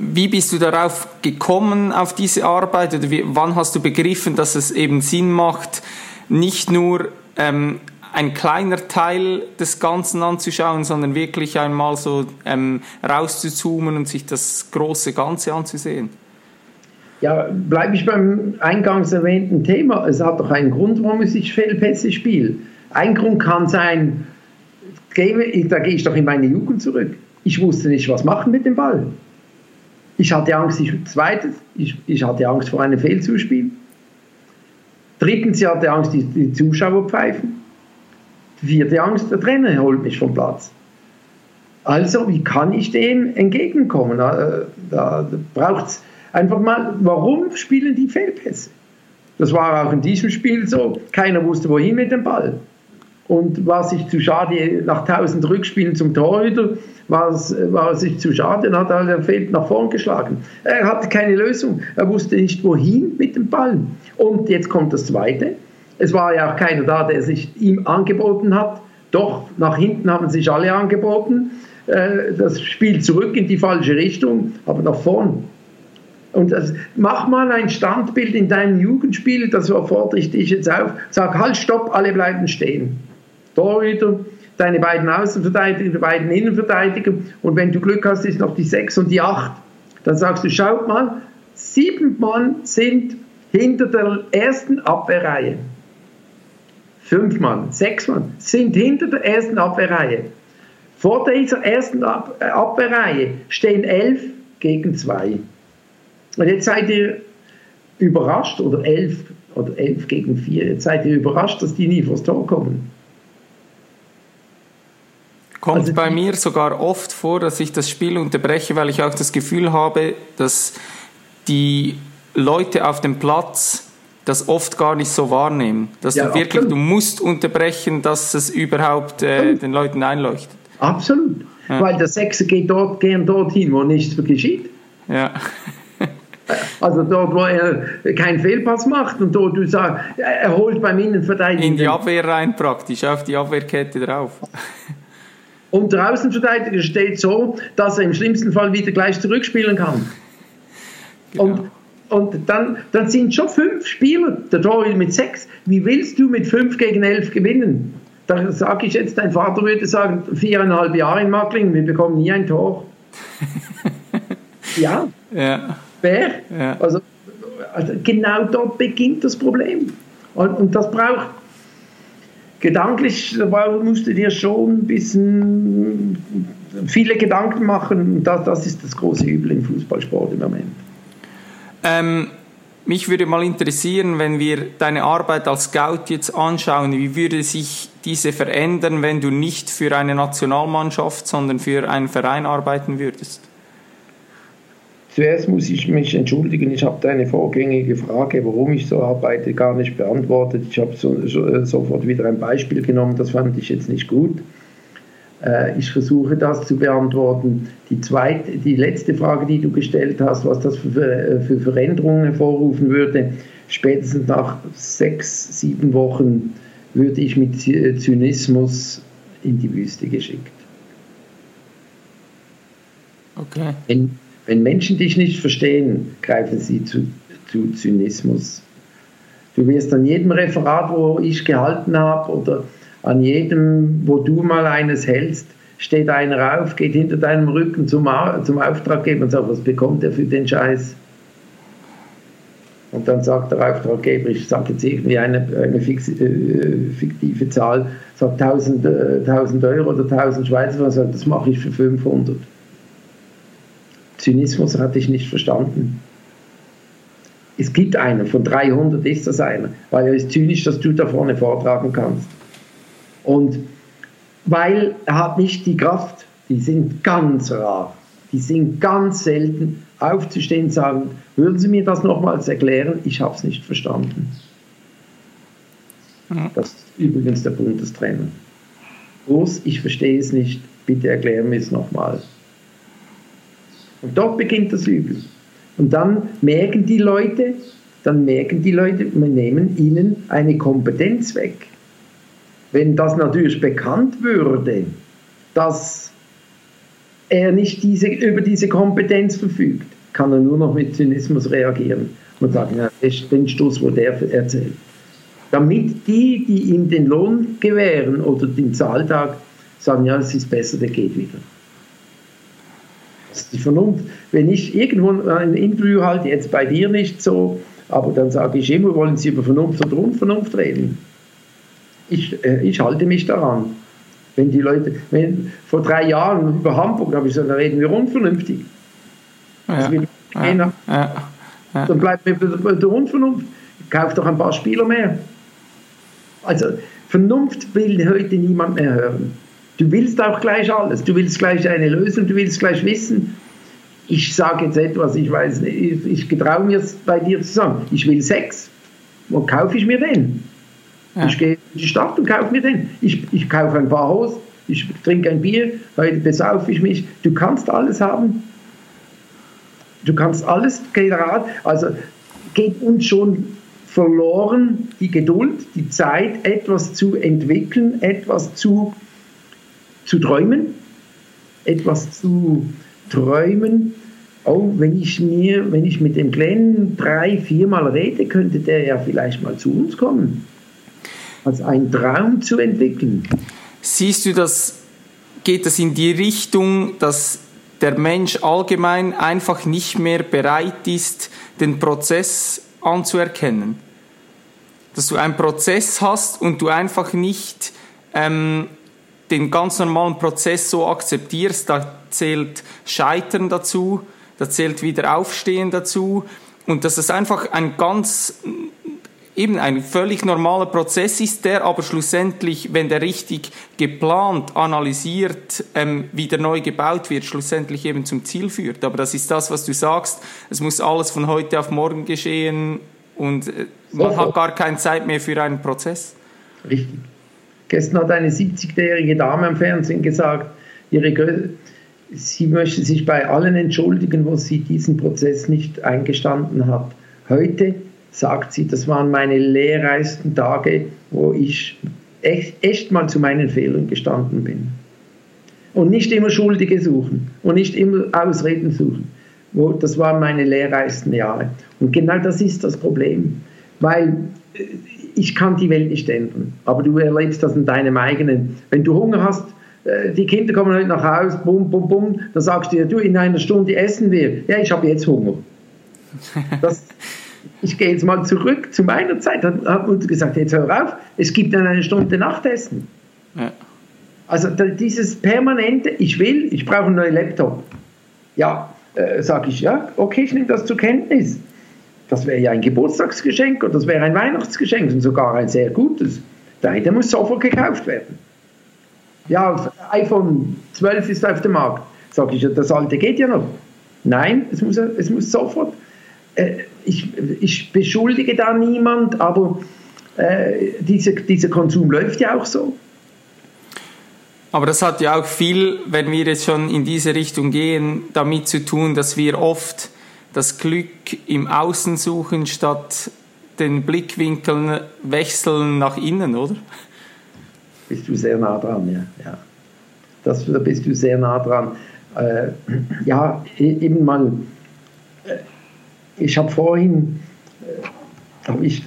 Wie bist du darauf gekommen, auf diese Arbeit? Oder wann hast du begriffen, dass es eben Sinn macht, nicht nur ein kleiner Teil des Ganzen anzuschauen, sondern wirklich einmal so rauszuzoomen und sich das große Ganze anzusehen? Ja, bleibe ich beim eingangs erwähnten Thema. Es hat doch einen Grund, warum es sich Fehlpässe spielt. Ein Grund kann sein, da gehe ich doch in meine Jugend zurück. Ich wusste nicht, was machen mit dem Ball. Ich hatte Angst, ich hatte Angst vor einem Fehlzuspiel. Drittens, ich hatte Angst, die Zuschauer pfeifen. Vierte Angst, der Trainer holt mich vom Platz. Also, wie kann ich dem entgegenkommen? Da braucht es einfach mal, warum spielen die Fehlpässe? Das war auch in diesem Spiel so. Keiner wusste, wohin mit dem Ball. Und war sich zu schade, nach 1000 Rückspielen zum Torhüter, war sich zu schade und hat den Feld nach vorn geschlagen. Er hatte keine Lösung, er wusste nicht, wohin mit dem Ball. Und jetzt kommt das Zweite. Es war ja auch keiner da, der sich ihm angeboten hat. Doch, nach hinten haben sich alle angeboten. Das Spiel zurück in die falsche Richtung, aber nach vorn. Und also, mach mal ein Standbild in deinem Jugendspiel, das fordere ich dich jetzt auf. Sag, halt, stopp, alle bleiben stehen. Torhüter, deine beiden Außenverteidiger, die beiden Innenverteidiger. Und wenn du Glück hast, ist noch die 6 und die 8. Dann sagst du, schaut mal, 7 Mann sind hinter der ersten Abwehrreihe. 5 Mann, 6 Mann sind hinter der ersten Abwehrreihe. Vor dieser ersten Abwehrreihe stehen 11 gegen 2. Und jetzt seid ihr überrascht, oder 11 gegen 4, jetzt seid ihr überrascht, dass die nie vors Tor kommen. Kommt also bei mir sogar oft vor, dass ich das Spiel unterbreche, weil ich auch das Gefühl habe, dass die Leute auf dem Platz das oft gar nicht so wahrnehmen. Dass ja, du musst unterbrechen, dass es überhaupt den Leuten einleuchtet. Absolut, ja. Weil der Sechser gehen dorthin, wo nichts geschieht. Ja. Also dort, wo er keinen Fehlpass macht und dort, du sagst, er holt beim Innenverteidiger. In die Abwehr rein praktisch, auf die Abwehrkette drauf. Und der Außenverteidiger steht so, dass er im schlimmsten Fall wieder gleich zurückspielen kann. Genau. Und dann sind schon 5 Spieler, der Torhüter mit 6. Wie willst du mit 5 gegen 11 gewinnen? Da sage ich jetzt, dein Vater würde sagen, 4,5 Jahre in Magglingen, wir bekommen nie ein Tor. Ja. Ja. Ja. Also genau dort beginnt das Problem. Und das braucht gedanklich, musst du dir schon ein bisschen viele Gedanken machen. Das ist das große Übel im Fußballsport im Moment. Mich würde mal interessieren, wenn wir deine Arbeit als Scout jetzt anschauen, wie würde sich diese verändern, wenn du nicht für eine Nationalmannschaft, sondern für einen Verein arbeiten würdest? Zuerst muss ich mich entschuldigen, ich habe deine vorgängige Frage, warum ich so arbeite, gar nicht beantwortet. Ich habe sofort wieder ein Beispiel genommen, das fand ich jetzt nicht gut. Ich versuche das zu beantworten. Die letzte Frage, die du gestellt hast, was das für Veränderungen hervorrufen würde, spätestens nach 6-7 Wochen würde ich mit Zynismus in die Wüste geschickt. Okay. Wenn Menschen dich nicht verstehen, greifen sie zu Zynismus. Du wirst an jedem Referat, wo ich gehalten habe, oder an jedem, wo du mal eines hältst, steht einer auf, geht hinter deinem Rücken zum Auftraggeber und sagt, was bekommt er für den Scheiß? Und dann sagt der Auftraggeber, ich sage jetzt irgendwie eine fiktive Zahl, sagt 1000 Euro oder 1000 Schweizer Franken, sagt, das mache ich für 500. Zynismus hatte ich nicht verstanden. Es gibt einen, von 300 ist das einer, weil er ist zynisch, dass du da vorne vortragen kannst. Und weil er hat nicht die Kraft, die sind ganz rar, die sind ganz selten aufzustehen und sagen, würden Sie mir das nochmals erklären, ich habe es nicht verstanden. Das ist übrigens der Bundestrainer. Urs, ich verstehe es nicht, bitte erklären wir es nochmal. Und dort beginnt das Übel. Und dann merken die Leute, wir nehmen ihnen eine Kompetenz weg. Wenn das natürlich bekannt würde, dass er nicht über diese Kompetenz verfügt, kann er nur noch mit Zynismus reagieren und sagen, ja, den Stoß wurde er erzählt. Damit die, die ihm den Lohn gewähren oder den Zahltag, sagen, ja, es ist besser, der geht wieder. Das ist die Vernunft. Wenn ich irgendwo ein Interview halte, jetzt bei dir nicht so, aber dann sage ich immer, wollen Sie über Vernunft oder Unvernunft reden? Ich halte mich daran. Wenn die Leute, vor 3 Jahren über Hamburg, habe ich gesagt, da reden wir unvernünftig. Ja. Dann bleibt mir der Unvernunft. Kauft doch ein paar Spieler mehr. Also Vernunft will heute niemand mehr hören. Du willst auch gleich alles. Du willst gleich eine Lösung, du willst gleich wissen. Ich sage jetzt etwas, ich weiß nicht, ich getraue mir es bei dir zu sagen. Ich will Sex. Wo kaufe ich mir den? Ja. Ich gehe in die Stadt und kaufe mir den. Ich kaufe ein paar Hosen, ich trinke ein Bier, heute besaufe ich mich. Du kannst alles haben. Du kannst alles, generell. Also geht uns schon verloren die Geduld, die Zeit, etwas zu entwickeln, etwas zu träumen, Oh, wenn ich mit dem Kleinen 3-4 Mal rede, könnte der ja vielleicht mal zu uns kommen. Also einen Traum zu entwickeln. Siehst du, geht das in die Richtung, dass der Mensch allgemein einfach nicht mehr bereit ist, den Prozess anzuerkennen? Dass du einen Prozess hast und du einfach nicht den ganz normalen Prozess so akzeptierst, da zählt Scheitern dazu, da zählt wieder Aufstehen dazu und dass es einfach ein völlig normaler Prozess ist, der aber schlussendlich, wenn der richtig geplant, analysiert, wieder neu gebaut wird, schlussendlich eben zum Ziel führt. Aber das ist das, was du sagst, es muss alles von heute auf morgen geschehen und man hat gar keine Zeit mehr für einen Prozess. Richtig. Gestern hat eine 70-jährige Dame am Fernsehen gesagt, sie möchte sich bei allen entschuldigen, wo sie diesen Prozess nicht eingestanden hat. Heute sagt sie, das waren meine lehrreichsten Tage, wo ich echt mal zu meinen Fehlern gestanden bin. Und nicht immer Schuldige suchen und nicht immer Ausreden suchen. Das waren meine lehrreichsten Jahre. Und genau das ist das Problem. Weil ich kann die Welt nicht ändern, aber du erlebst das in deinem eigenen. Wenn du Hunger hast, die Kinder kommen heute nach Hause, bum, bum, bum, dann sagst du dir, du, in einer Stunde essen wir. Ja, ich habe jetzt Hunger. Ich gehe jetzt mal zurück zu meiner Zeit, hat Mutter gesagt, jetzt hör auf, es gibt dann eine Stunde Nachtessen. Ja. Also dieses permanente, ich brauche einen neuen Laptop. Ja, sage ich, ja, okay, ich nehme das zur Kenntnis. Das wäre ja ein Geburtstagsgeschenk oder das wäre ein Weihnachtsgeschenk und sogar ein sehr gutes. Der muss sofort gekauft werden. Ja, iPhone 12 ist auf dem Markt. Sag ich, das alte geht ja noch. Nein, es muss sofort. Ich beschuldige da niemand, aber dieser Konsum läuft ja auch so. Aber das hat ja auch viel, wenn wir jetzt schon in diese Richtung gehen, damit zu tun, dass wir oft das Glück im Außen suchen, statt den Blickwinkeln wechseln nach innen, oder? Bist du sehr nah dran, ja. Da bist du sehr nah dran. Ja, eben mal, ich habe vorhin, hab ich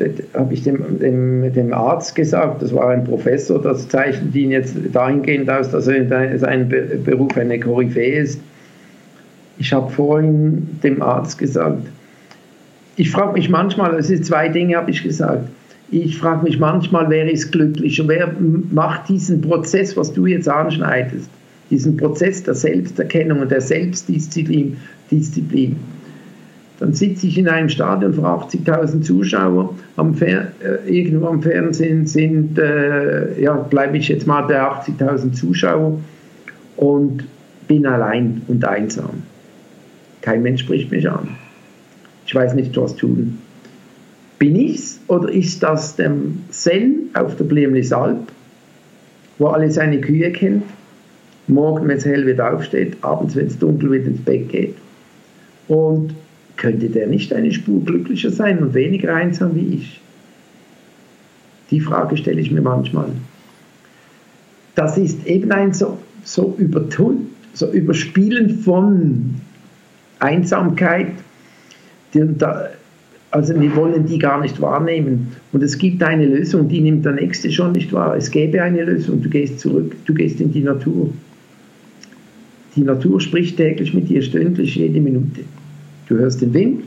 dem Arzt gesagt, das war ein Professor, das zeichnet ihn jetzt dahingehend aus, dass er in seinem Beruf eine Koryphäe ist. Ich habe vorhin dem Arzt gesagt, ich frage mich manchmal, es sind 2 Dinge, habe ich gesagt. Ich frage mich manchmal, wer ist glücklich und wer macht diesen Prozess, was du jetzt anschneidest, diesen Prozess der Selbsterkennung und der Selbstdisziplin. Dann sitze ich in einem Stadion vor 80.000 Zuschauer, irgendwo am Fernsehen bleibe ich jetzt mal bei 80.000 Zuschauer und bin allein und einsam. Kein Mensch spricht mich an. Ich weiß nicht, was tun. Bin ich's oder ist das dem Senn auf der Blimlisalp, wo alle seine Kühe kennt, morgen, wenn es hell wird, aufsteht, abends, wenn es dunkel wird, ins Bett geht? Und könnte der nicht eine Spur glücklicher sein und weniger einsam wie ich? Die Frage stelle ich mir manchmal. Das ist eben ein so Überspielen von Einsamkeit, also wir wollen die gar nicht wahrnehmen. Und es gibt eine Lösung, die nimmt der Nächste schon nicht wahr. Es gäbe eine Lösung, du gehst zurück, du gehst in die Natur. Die Natur spricht täglich mit dir, stündlich, jede Minute. Du hörst den Wind,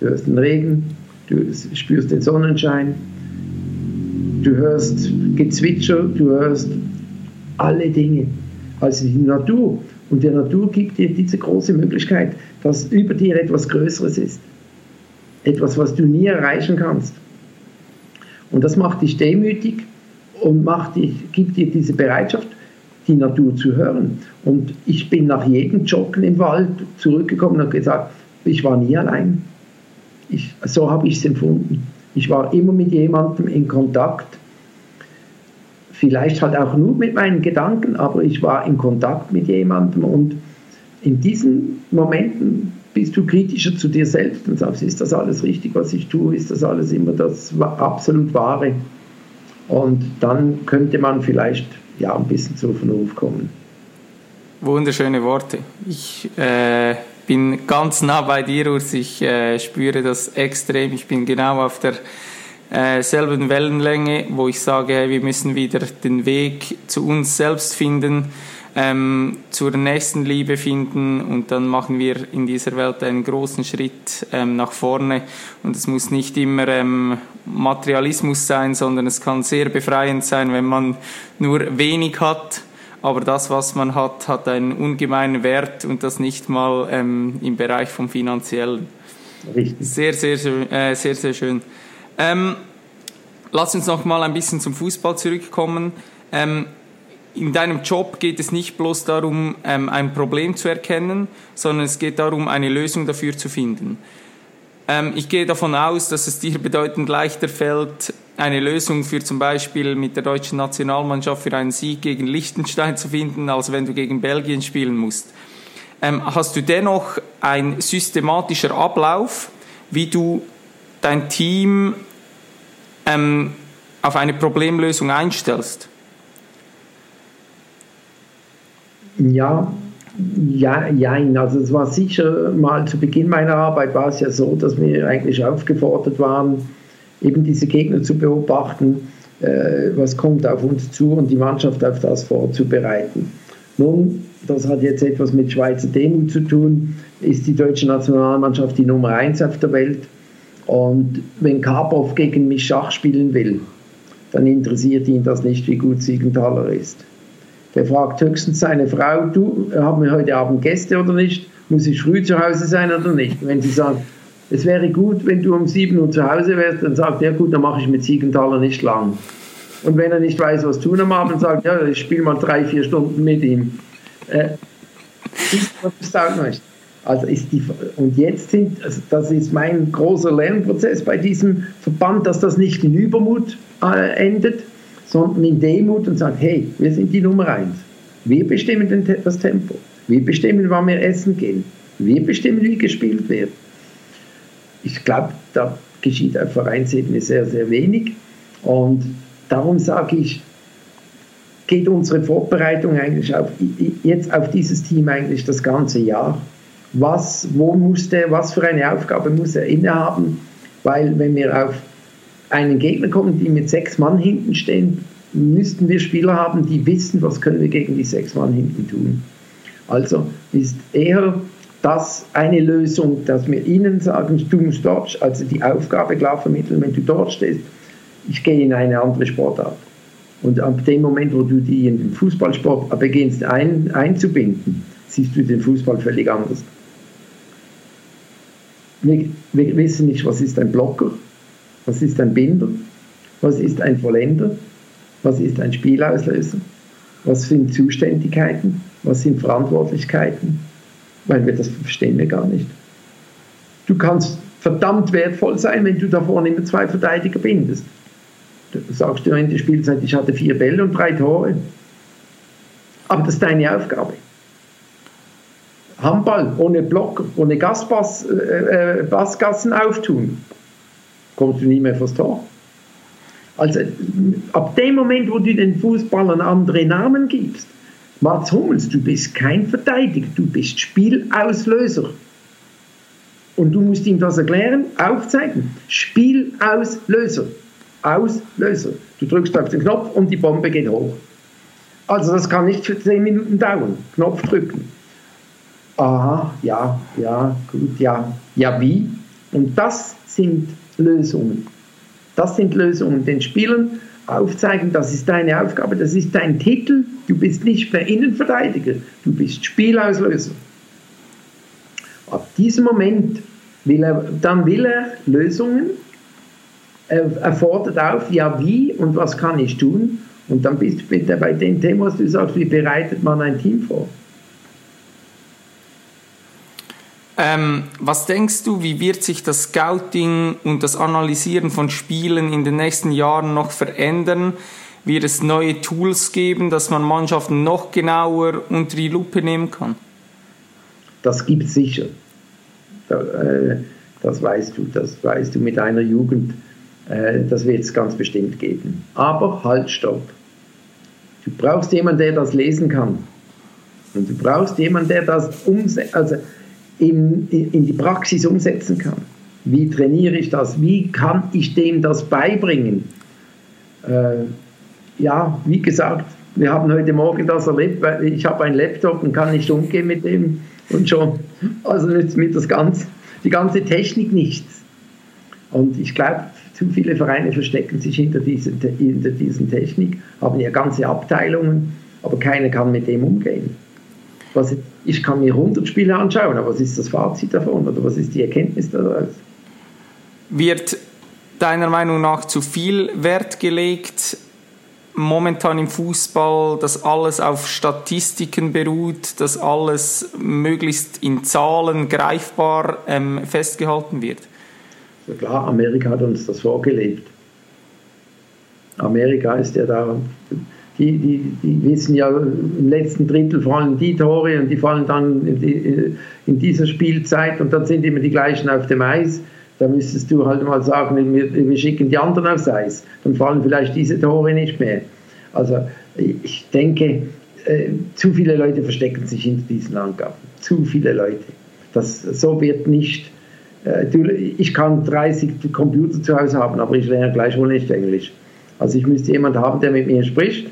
du hörst den Regen, du spürst den Sonnenschein, du hörst Gezwitscher, du hörst alle Dinge. Also die Natur. Und die Natur gibt dir diese große Möglichkeit, dass über dir etwas Größeres ist. Etwas, was du nie erreichen kannst. Und das macht dich demütig und gibt dir diese Bereitschaft, die Natur zu hören. Und ich bin nach jedem Joggen im Wald zurückgekommen und gesagt, ich war nie allein. So habe ich es empfunden. Ich war immer mit jemandem in Kontakt. Vielleicht halt auch nur mit meinen Gedanken, aber ich war in Kontakt mit jemandem. Und in diesen Momenten bist du kritischer zu dir selbst und sagst, ist das alles richtig, was ich tue? Ist das alles immer das absolut Wahre? Und dann könnte man vielleicht ja ein bisschen zur Vernunft kommen. Wunderschöne Worte. Ich bin ganz nah bei dir, Urs. Ich spüre das extrem. Ich bin genau auf der selben Wellenlänge, wo ich sage, hey, wir müssen wieder den Weg zu uns selbst finden, zur nächsten Liebe finden, und dann machen wir in dieser Welt einen großen Schritt nach vorne. Und es muss nicht immer Materialismus sein, sondern es kann sehr befreiend sein, wenn man nur wenig hat. Aber das, was man hat, hat einen ungemeinen Wert, und das nicht mal im Bereich vom Finanziellen. Richtig. Sehr, sehr schön. Lass uns noch mal ein bisschen zum Fußball zurückkommen. In deinem Job geht es nicht bloß darum, ein Problem zu erkennen, sondern es geht darum, eine Lösung dafür zu finden. Ich gehe davon aus, dass es dir bedeutend leichter fällt, eine Lösung für zum Beispiel mit der deutschen Nationalmannschaft für einen Sieg gegen Liechtenstein zu finden, als wenn du gegen Belgien spielen musst. Hast du dennoch einen systematischen Ablauf, wie du dein Team auf eine Problemlösung einstellst? Jein. Also es war sicher mal zu Beginn meiner Arbeit war es ja so, dass wir eigentlich aufgefordert waren, eben diese Gegner zu beobachten, was kommt auf uns zu und die Mannschaft auf das vorzubereiten. Nun, das hat jetzt etwas mit Schweizer Demut zu tun, ist die deutsche Nationalmannschaft die Nummer 1 auf der Welt, und wenn Karpov gegen mich Schach spielen will, dann interessiert ihn das nicht, wie gut Siegenthaler ist. Der fragt höchstens seine Frau, du, haben wir heute Abend Gäste oder nicht? Muss ich früh zu Hause sein oder nicht? Wenn sie sagen, es wäre gut, wenn du um 7 Uhr zu Hause wärst, dann sagt er, ja gut, dann mache ich mit Siegenthaler nicht lang. Und wenn er nicht weiß, was tun am Abend, sagt er, ja, ich spiele mal 3-4 Stunden mit ihm. Das auch nicht. Also ist die, und jetzt also das ist mein großer Lernprozess bei diesem Verband, dass das nicht in Übermut endet, sondern in Demut, und sagt, hey, wir sind die Nummer 1. Wir bestimmen das Tempo. Wir bestimmen, wann wir essen gehen. Wir bestimmen, wie gespielt wird. Ich glaube, da geschieht auf Vereinsebene sehr, sehr wenig. Und darum sage ich, geht unsere Vorbereitung eigentlich jetzt auf dieses Team eigentlich das ganze Jahr. Was für eine Aufgabe muss er innehaben? Weil wenn wir auf einen Gegner kommen, die mit 6 Mann hinten stehen, müssten wir Spieler haben, die wissen, was können wir gegen die 6 Mann hinten tun. Also ist eher das eine Lösung, dass wir ihnen sagen, du musst dort, also die Aufgabe klar vermitteln, wenn du dort stehst, ich gehe in eine andere Sportart. Und ab dem Moment, wo du die in den Fußballsport beginnst einzubinden, siehst du den Fußball völlig anders. Wir wissen nicht, was ist ein Blocker? Was ist ein Binder? Was ist ein Vollender? Was ist ein Spielauslöser? Was sind Zuständigkeiten? Was sind Verantwortlichkeiten? Weil wir das verstehen wir gar nicht. Du kannst verdammt wertvoll sein, wenn du da vorne immer zwei Verteidiger bindest. Du sagst dir in der Spielzeit, ich hatte 4 Bälle und 3 Tore. Aber das ist deine Aufgabe. Handball ohne Blocker, ohne Gaspass, Passgassen auftun, kommst du nie mehr vors Tor. Also ab dem Moment, wo du den Fußballern andere Namen gibst, Mats Hummels, du bist kein Verteidiger, du bist Spielauslöser. Und du musst ihm das erklären, aufzeigen. Spielauslöser. Auslöser. Du drückst auf den Knopf und die Bombe geht hoch. Also das kann nicht für 10 Minuten dauern. Knopf drücken. Aha, ja, gut, ja, wie? Und das sind Lösungen. Das sind Lösungen. Den Spielern aufzeigen, das ist deine Aufgabe, das ist dein Titel. Du bist nicht mehr Innenverteidiger, du bist Spielauslöser. Ab diesem Moment will er Lösungen, er fordert auf, ja wie und was kann ich tun? Und dann bist du bitte bei dem Thema, was du sagst, wie bereitet man ein Team vor? Was denkst du, wie wird sich das Scouting und das Analysieren von Spielen in den nächsten Jahren noch verändern? Wird es neue Tools geben, dass man Mannschaften noch genauer unter die Lupe nehmen kann? Das gibt es sicher. Das weißt du mit einer Jugend. Das wird es ganz bestimmt geben. Aber halt, stopp. Du brauchst jemanden, der das lesen kann. Und du brauchst jemanden, der das umsetzt. Also, in die Praxis umsetzen kann. Wie trainiere ich das? Wie kann ich dem das beibringen? Ja, wie gesagt, wir haben heute Morgen das erlebt, weil ich habe einen Laptop und kann nicht umgehen mit dem und schon. Also nützt mir die ganze Technik nichts. Und ich glaube, zu viele Vereine verstecken sich hinter diesen Technik, haben ja ganze Abteilungen, aber keiner kann mit dem umgehen. Ich kann mir 100 Spiele anschauen, aber was ist das Fazit davon oder was ist die Erkenntnis daraus? Wird deiner Meinung nach zu viel Wert gelegt, momentan im Fußball, dass alles auf Statistiken beruht, dass alles möglichst in Zahlen greifbar festgehalten wird? Ja klar, Amerika hat uns das vorgelebt. Amerika ist ja da... Die wissen ja im letzten Drittel fallen die Tore und die fallen dann in dieser Spielzeit und dann sind immer die gleichen auf dem Eis. Da müsstest du halt mal sagen, wir schicken die anderen aufs Eis. Dann fallen vielleicht diese Tore nicht mehr. Also ich denke, zu viele Leute verstecken sich hinter diesen Angaben. Zu viele Leute. So wird nicht... Ich kann 30 Computer zu Hause haben, aber ich lerne gleichwohl nicht Englisch. Also ich müsste jemanden haben, der mit mir spricht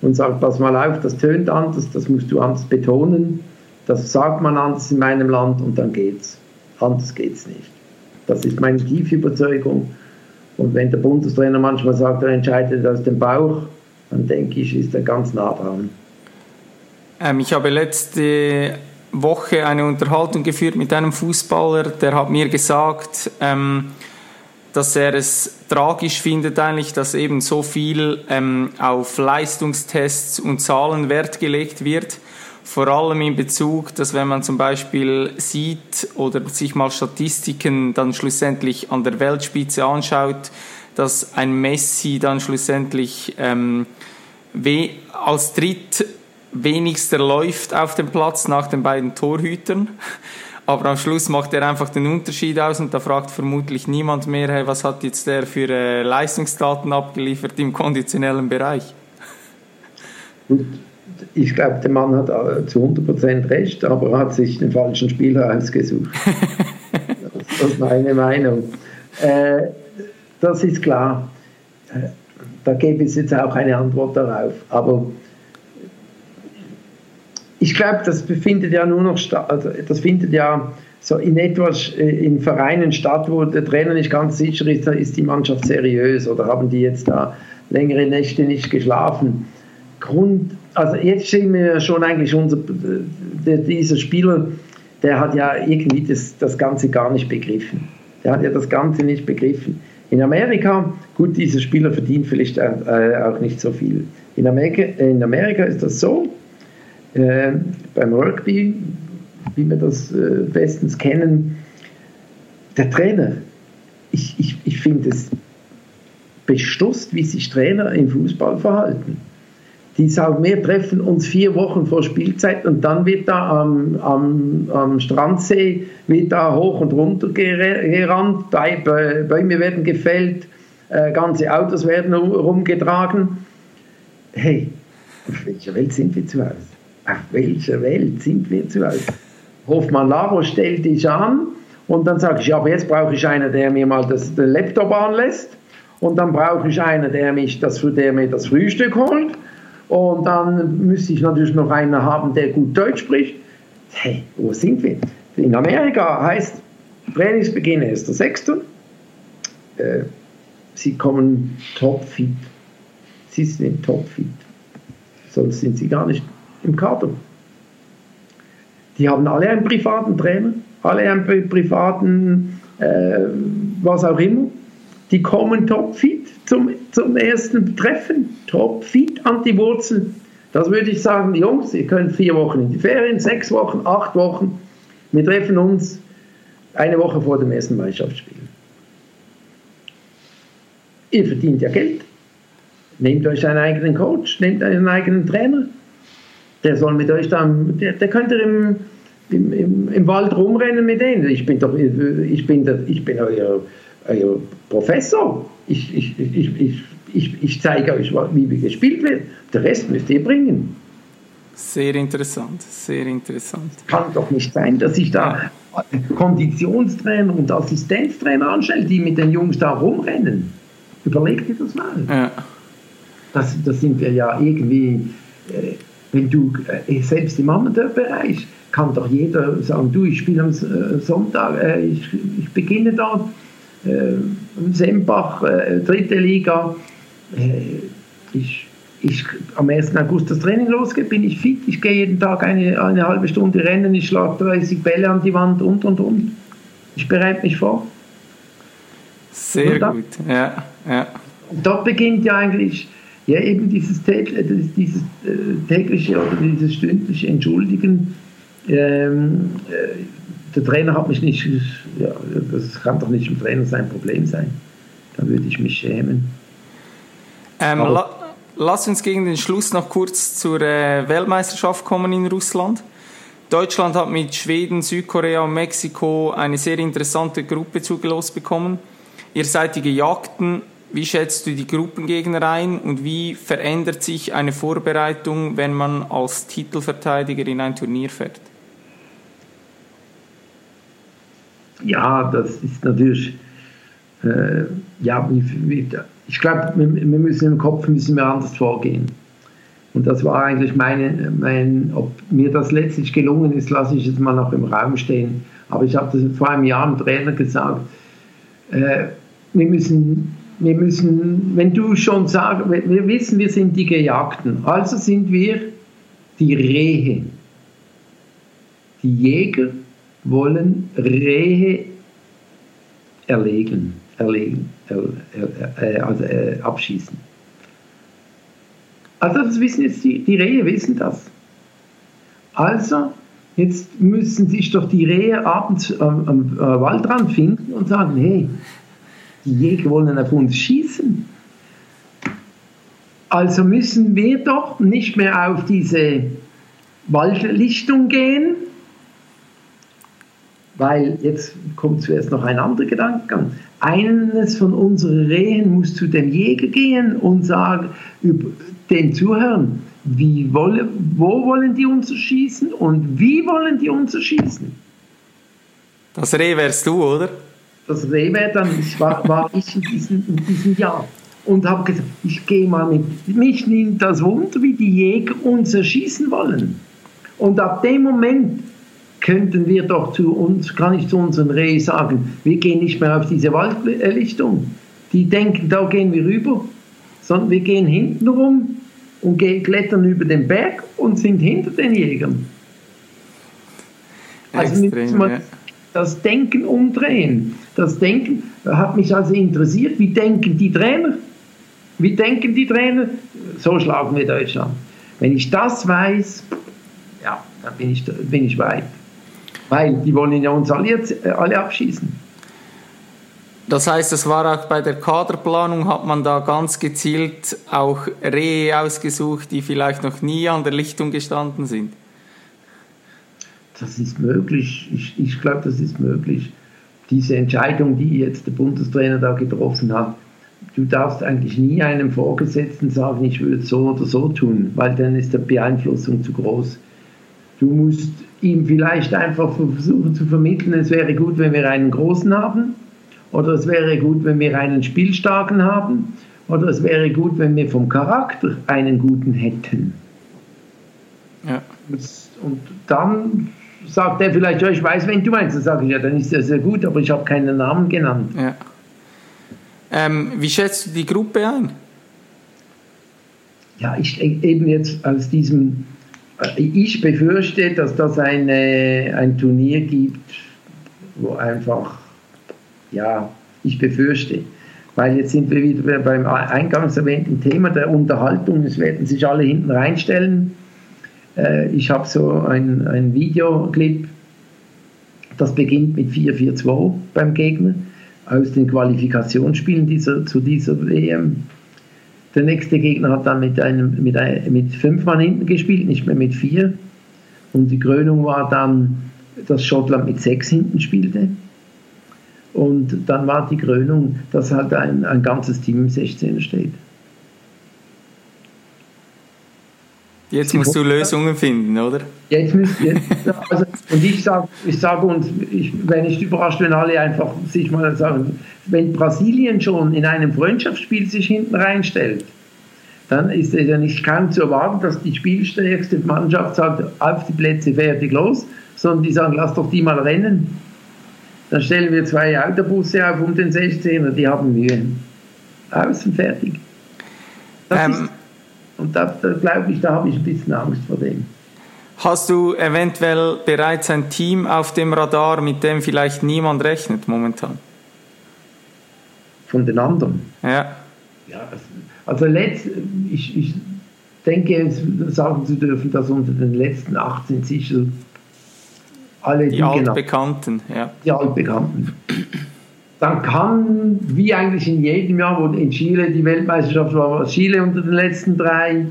und sagt, pass mal auf, das tönt anders, das musst du anders betonen, das sagt man anders in meinem Land und dann geht's. Anders geht's nicht. Das ist meine tiefe Überzeugung. Und wenn der Bundestrainer manchmal sagt, er entscheidet aus dem Bauch, dann denke ich, ist er ganz nah dran. Ich habe letzte Woche eine Unterhaltung geführt mit einem Fußballer, der hat mir gesagt, dass er es tragisch findet eigentlich, dass eben so viel auf Leistungstests und Zahlen Wert gelegt wird. Vor allem in Bezug, dass wenn man zum Beispiel sieht oder sich mal Statistiken dann schlussendlich an der Weltspitze anschaut, dass ein Messi dann schlussendlich als drittwenigster läuft auf dem Platz nach den beiden Torhütern. Aber am Schluss macht er einfach den Unterschied aus und da fragt vermutlich niemand mehr, hey, was hat jetzt der für Leistungsdaten abgeliefert im konditionellen Bereich? Gut, ich glaube, der Mann hat zu 100% recht, aber hat sich den falschen Spieler ausgesucht. Das ist meine Meinung. Das ist klar. Da gäbe es jetzt auch eine Antwort darauf, aber... Ich glaube, das findet ja nur noch statt, also das findet ja so in etwa in Vereinen statt, wo der Trainer nicht ganz sicher ist, ist die Mannschaft seriös oder haben die jetzt da längere Nächte nicht geschlafen. Also jetzt sehen wir ja schon eigentlich, dieser Spieler, der hat ja irgendwie das Ganze gar nicht begriffen. Der hat ja das Ganze nicht begriffen. In Amerika, gut, dieser Spieler verdient vielleicht auch nicht so viel. In Amerika ist das so, beim Rugby, wie wir das bestens kennen, der Trainer, ich finde es bestusst, wie sich Trainer im Fußball verhalten. Die sagen, wir treffen uns 4 Wochen vor Spielzeit und dann wird da am Strandsee wird da hoch und runter gerannt, Bäume werden gefällt, ganze Autos werden rumgetragen. Hey, auf welcher Welt sind wir zu Hause? Hoffmann-La Roche stellt dich an und dann sage ich, ja, aber jetzt brauche ich einen, der mir mal den Laptop anlässt und dann brauche ich einen, der mir das Frühstück holt. Und dann müsste ich natürlich noch einen haben, der gut Deutsch spricht. Hey, wo sind wir? In Amerika heißt, Trainingsbeginn ist der 6. Sie kommen topfit. Sie sind topfit. Sonst sind sie gar nicht im Kader. Die haben alle einen privaten Trainer, alle einen privaten was auch immer. Die kommen topfit zum ersten Treffen, topfit an die Wurzeln. Das würde ich sagen, Jungs, ihr könnt 4 Wochen in die Ferien, 6 Wochen, 8 Wochen. Wir treffen uns 1 Woche vor dem ersten Mannschaftsspiel. Ihr verdient ja Geld. Nehmt euch einen eigenen Coach, nehmt einen eigenen Trainer. Der soll mit euch dann, der könnt ihr im Wald rumrennen mit denen. Ich bin euer Professor, ich zeige euch, wie gespielt wird. Der Rest müsst ihr bringen. Sehr interessant, sehr interessant. Kann doch nicht sein, dass ich da Konditionstrainer und Assistenztrainer anstelle, die mit den Jungs da rumrennen. Überlegt ihr das mal. Ja. Das sind wir ja irgendwie, wenn du, selbst im Amateurbereich, kann doch jeder sagen, du, ich spiele am Sonntag, ich beginne da, Sembach, 3. Liga, am 1. August das Training losgeht, bin ich fit, ich gehe jeden Tag eine halbe Stunde rennen, ich schlage 30 Bälle an die Wand und. Ich bereite mich vor. Sehr gut, ja. Und dort beginnt ja eigentlich eben dieses tägliche oder dieses stündliche Entschuldigen, der Trainer hat mich nicht, ja, das kann doch nicht im Trainer sein Problem sein. Dann würde ich mich schämen. Lass uns gegen den Schluss noch kurz zur Weltmeisterschaft kommen in Russland. Deutschland hat mit Schweden, Südkorea und Mexiko eine sehr interessante Gruppe zugelost bekommen. Ihr seid die Gejagten. Wie schätzt du die Gruppengegner ein und wie verändert sich eine Vorbereitung, wenn man als Titelverteidiger in ein Turnier fährt? Ja, das ist natürlich, ich glaube, wir müssen im Kopf anders vorgehen. Und das war eigentlich ob mir das letztlich gelungen ist, lasse ich jetzt mal noch im Raum stehen. Aber ich habe das vor einem Jahr dem Trainer gesagt, wir müssen, wenn du schon sagst, wir wissen, wir sind die Gejagten, also sind wir die Rehe. Die Jäger wollen Rehe abschießen. Also das wissen jetzt die Rehe wissen das. Also jetzt müssen sich doch die Rehe abends am Waldrand finden und sagen, hey, die Jäger wollen auf uns schießen. Also müssen wir doch nicht mehr auf diese Waldlichtung gehen, weil jetzt kommt zuerst noch ein anderer Gedankengang. Eines von unseren Rehen muss zu dem Jäger gehen und sagen, dem zuhören, wo wollen die uns schießen und wie wollen die uns schießen? Das Reh wärst du, oder? Das Reh wäre dann, war ich in diesem Jahr. Und habe gesagt, ich gehe mal mit. Mich nimmt das Wunder, wie die Jäger uns erschießen wollen. Und ab dem Moment kann ich zu unseren Reh sagen, wir gehen nicht mehr auf diese Waldlichtung. Die denken, da gehen wir rüber, sondern wir gehen hinten rum und klettern über den Berg und sind hinter den Jägern. Extrem, also das Denken umdrehen. Das Denken hat mich also interessiert. Wie denken die Trainer? Wie denken die Trainer? So schlagen wir Deutschland. Wenn ich das weiß, ja, dann bin ich weit. Weil die wollen ja uns alle abschießen. Das heißt, es war auch bei der Kaderplanung, hat man da ganz gezielt auch Rehe ausgesucht, die vielleicht noch nie an der Lichtung gestanden sind? Das ist möglich. Ich glaube, das ist möglich. Diese Entscheidung, die jetzt der Bundestrainer da getroffen hat, du darfst eigentlich nie einem Vorgesetzten sagen, ich würde es so oder so tun, weil dann ist die Beeinflussung zu groß. Du musst ihm vielleicht einfach versuchen zu vermitteln, es wäre gut, wenn wir einen Großen haben, oder es wäre gut, wenn wir einen Spielstarken haben, oder es wäre gut, wenn wir vom Charakter einen Guten hätten. Ja. Und dann sagt er vielleicht, ja, ich weiß, wen du meinst. Dann sage ich, ja, dann ist er sehr gut, aber ich habe keinen Namen genannt. Ja. Wie schätzt du die Gruppe ein? Ja, ich eben jetzt aus diesem... Ich befürchte, dass das ein Turnier gibt, wo einfach... Ja, ich befürchte. Weil jetzt sind wir wieder beim eingangs erwähnten Thema der Unterhaltung. Es werden sich alle hinten reinstellen. Ich habe so ein Videoclip, das beginnt mit 4-4-2 beim Gegner, aus den Qualifikationsspielen zu dieser WM. Der nächste Gegner hat dann mit 5 Mann hinten gespielt, nicht mehr mit 4. Und die Krönung war dann, dass Schottland mit 6 hinten spielte. Und dann war die Krönung, dass halt ein ganzes Team im 16er steht. Jetzt musst du Lösungen finden, oder? Jetzt, und ich sage uns, wenn ich überrascht, wenn alle einfach sich mal sagen, wenn Brasilien schon in einem Freundschaftsspiel sich hinten reinstellt, dann ist es ja nicht kaum zu erwarten, dass die spielstärkste Mannschaft sagt, auf die Plätze, fertig, los, sondern die sagen, lass doch die mal rennen. Dann stellen wir 2 Autobusse auf um den 16er, die haben Mühe. Außen fertig. Da glaube ich, da habe ich ein bisschen Angst vor dem. Hast du eventuell bereits ein Team auf dem Radar, mit dem vielleicht niemand rechnet momentan? Von den anderen? Ja ich denke, sagen zu dürfen, dass unter den letzten 18 sicher alle die Altbekannten. Ja. Die Altbekannten. Dann kann, wie eigentlich in jedem Jahr, wo in Chile die Weltmeisterschaft war, Chile unter den letzten 3,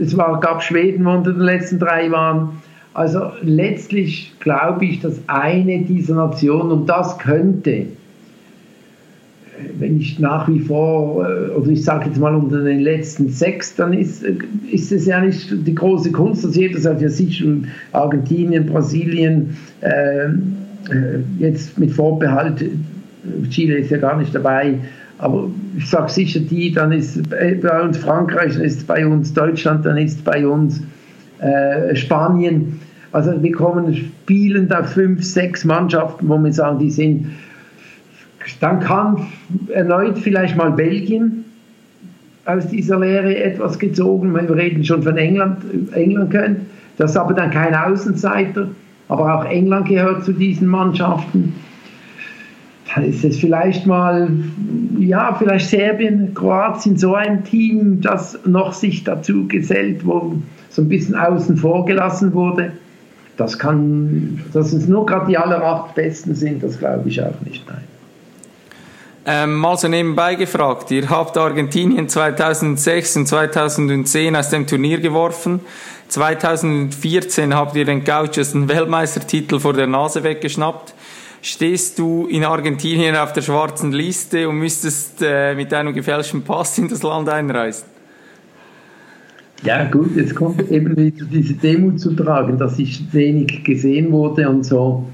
es gab Schweden, wo unter den letzten 3 waren. Also letztlich glaube ich, dass eine dieser Nationen, und das könnte, wenn ich nach wie vor, oder ich sage jetzt mal unter den letzten 6, dann ist es ja nicht die große Kunst, dass jeder sagt, ja sicher, Argentinien, Brasilien, jetzt mit Vorbehalt, Chile ist ja gar nicht dabei, aber ich sage sicher die, dann ist bei uns Frankreich, dann ist bei uns Deutschland, dann ist bei uns Spanien. Also wir spielen da 5, 6 Mannschaften, wo wir sagen, die sind, dann kann erneut vielleicht mal Belgien aus dieser Lehre etwas gezogen, wir reden schon von England könnte, das ist aber dann kein Außenseiter. Aber auch England gehört zu diesen Mannschaften. Dann ist es vielleicht mal, ja, vielleicht Serbien, Kroatien, so ein Team, das noch sich dazu gesellt, wo so ein bisschen außen vor gelassen wurde. Das kann, dass es nur gerade die aller 8 Besten sind, das glaube ich auch nicht, nein. Mal so nebenbei gefragt, ihr habt Argentinien 2006 und 2010 aus dem Turnier geworfen. 2014 habt ihr den Gauchos den Weltmeistertitel vor der Nase weggeschnappt. Stehst du in Argentinien auf der schwarzen Liste und müsstest mit einem gefälschten Pass in das Land einreisen? Ja gut, jetzt kommt eben wieder diese Demut zu tragen, dass ich wenig gesehen wurde und so.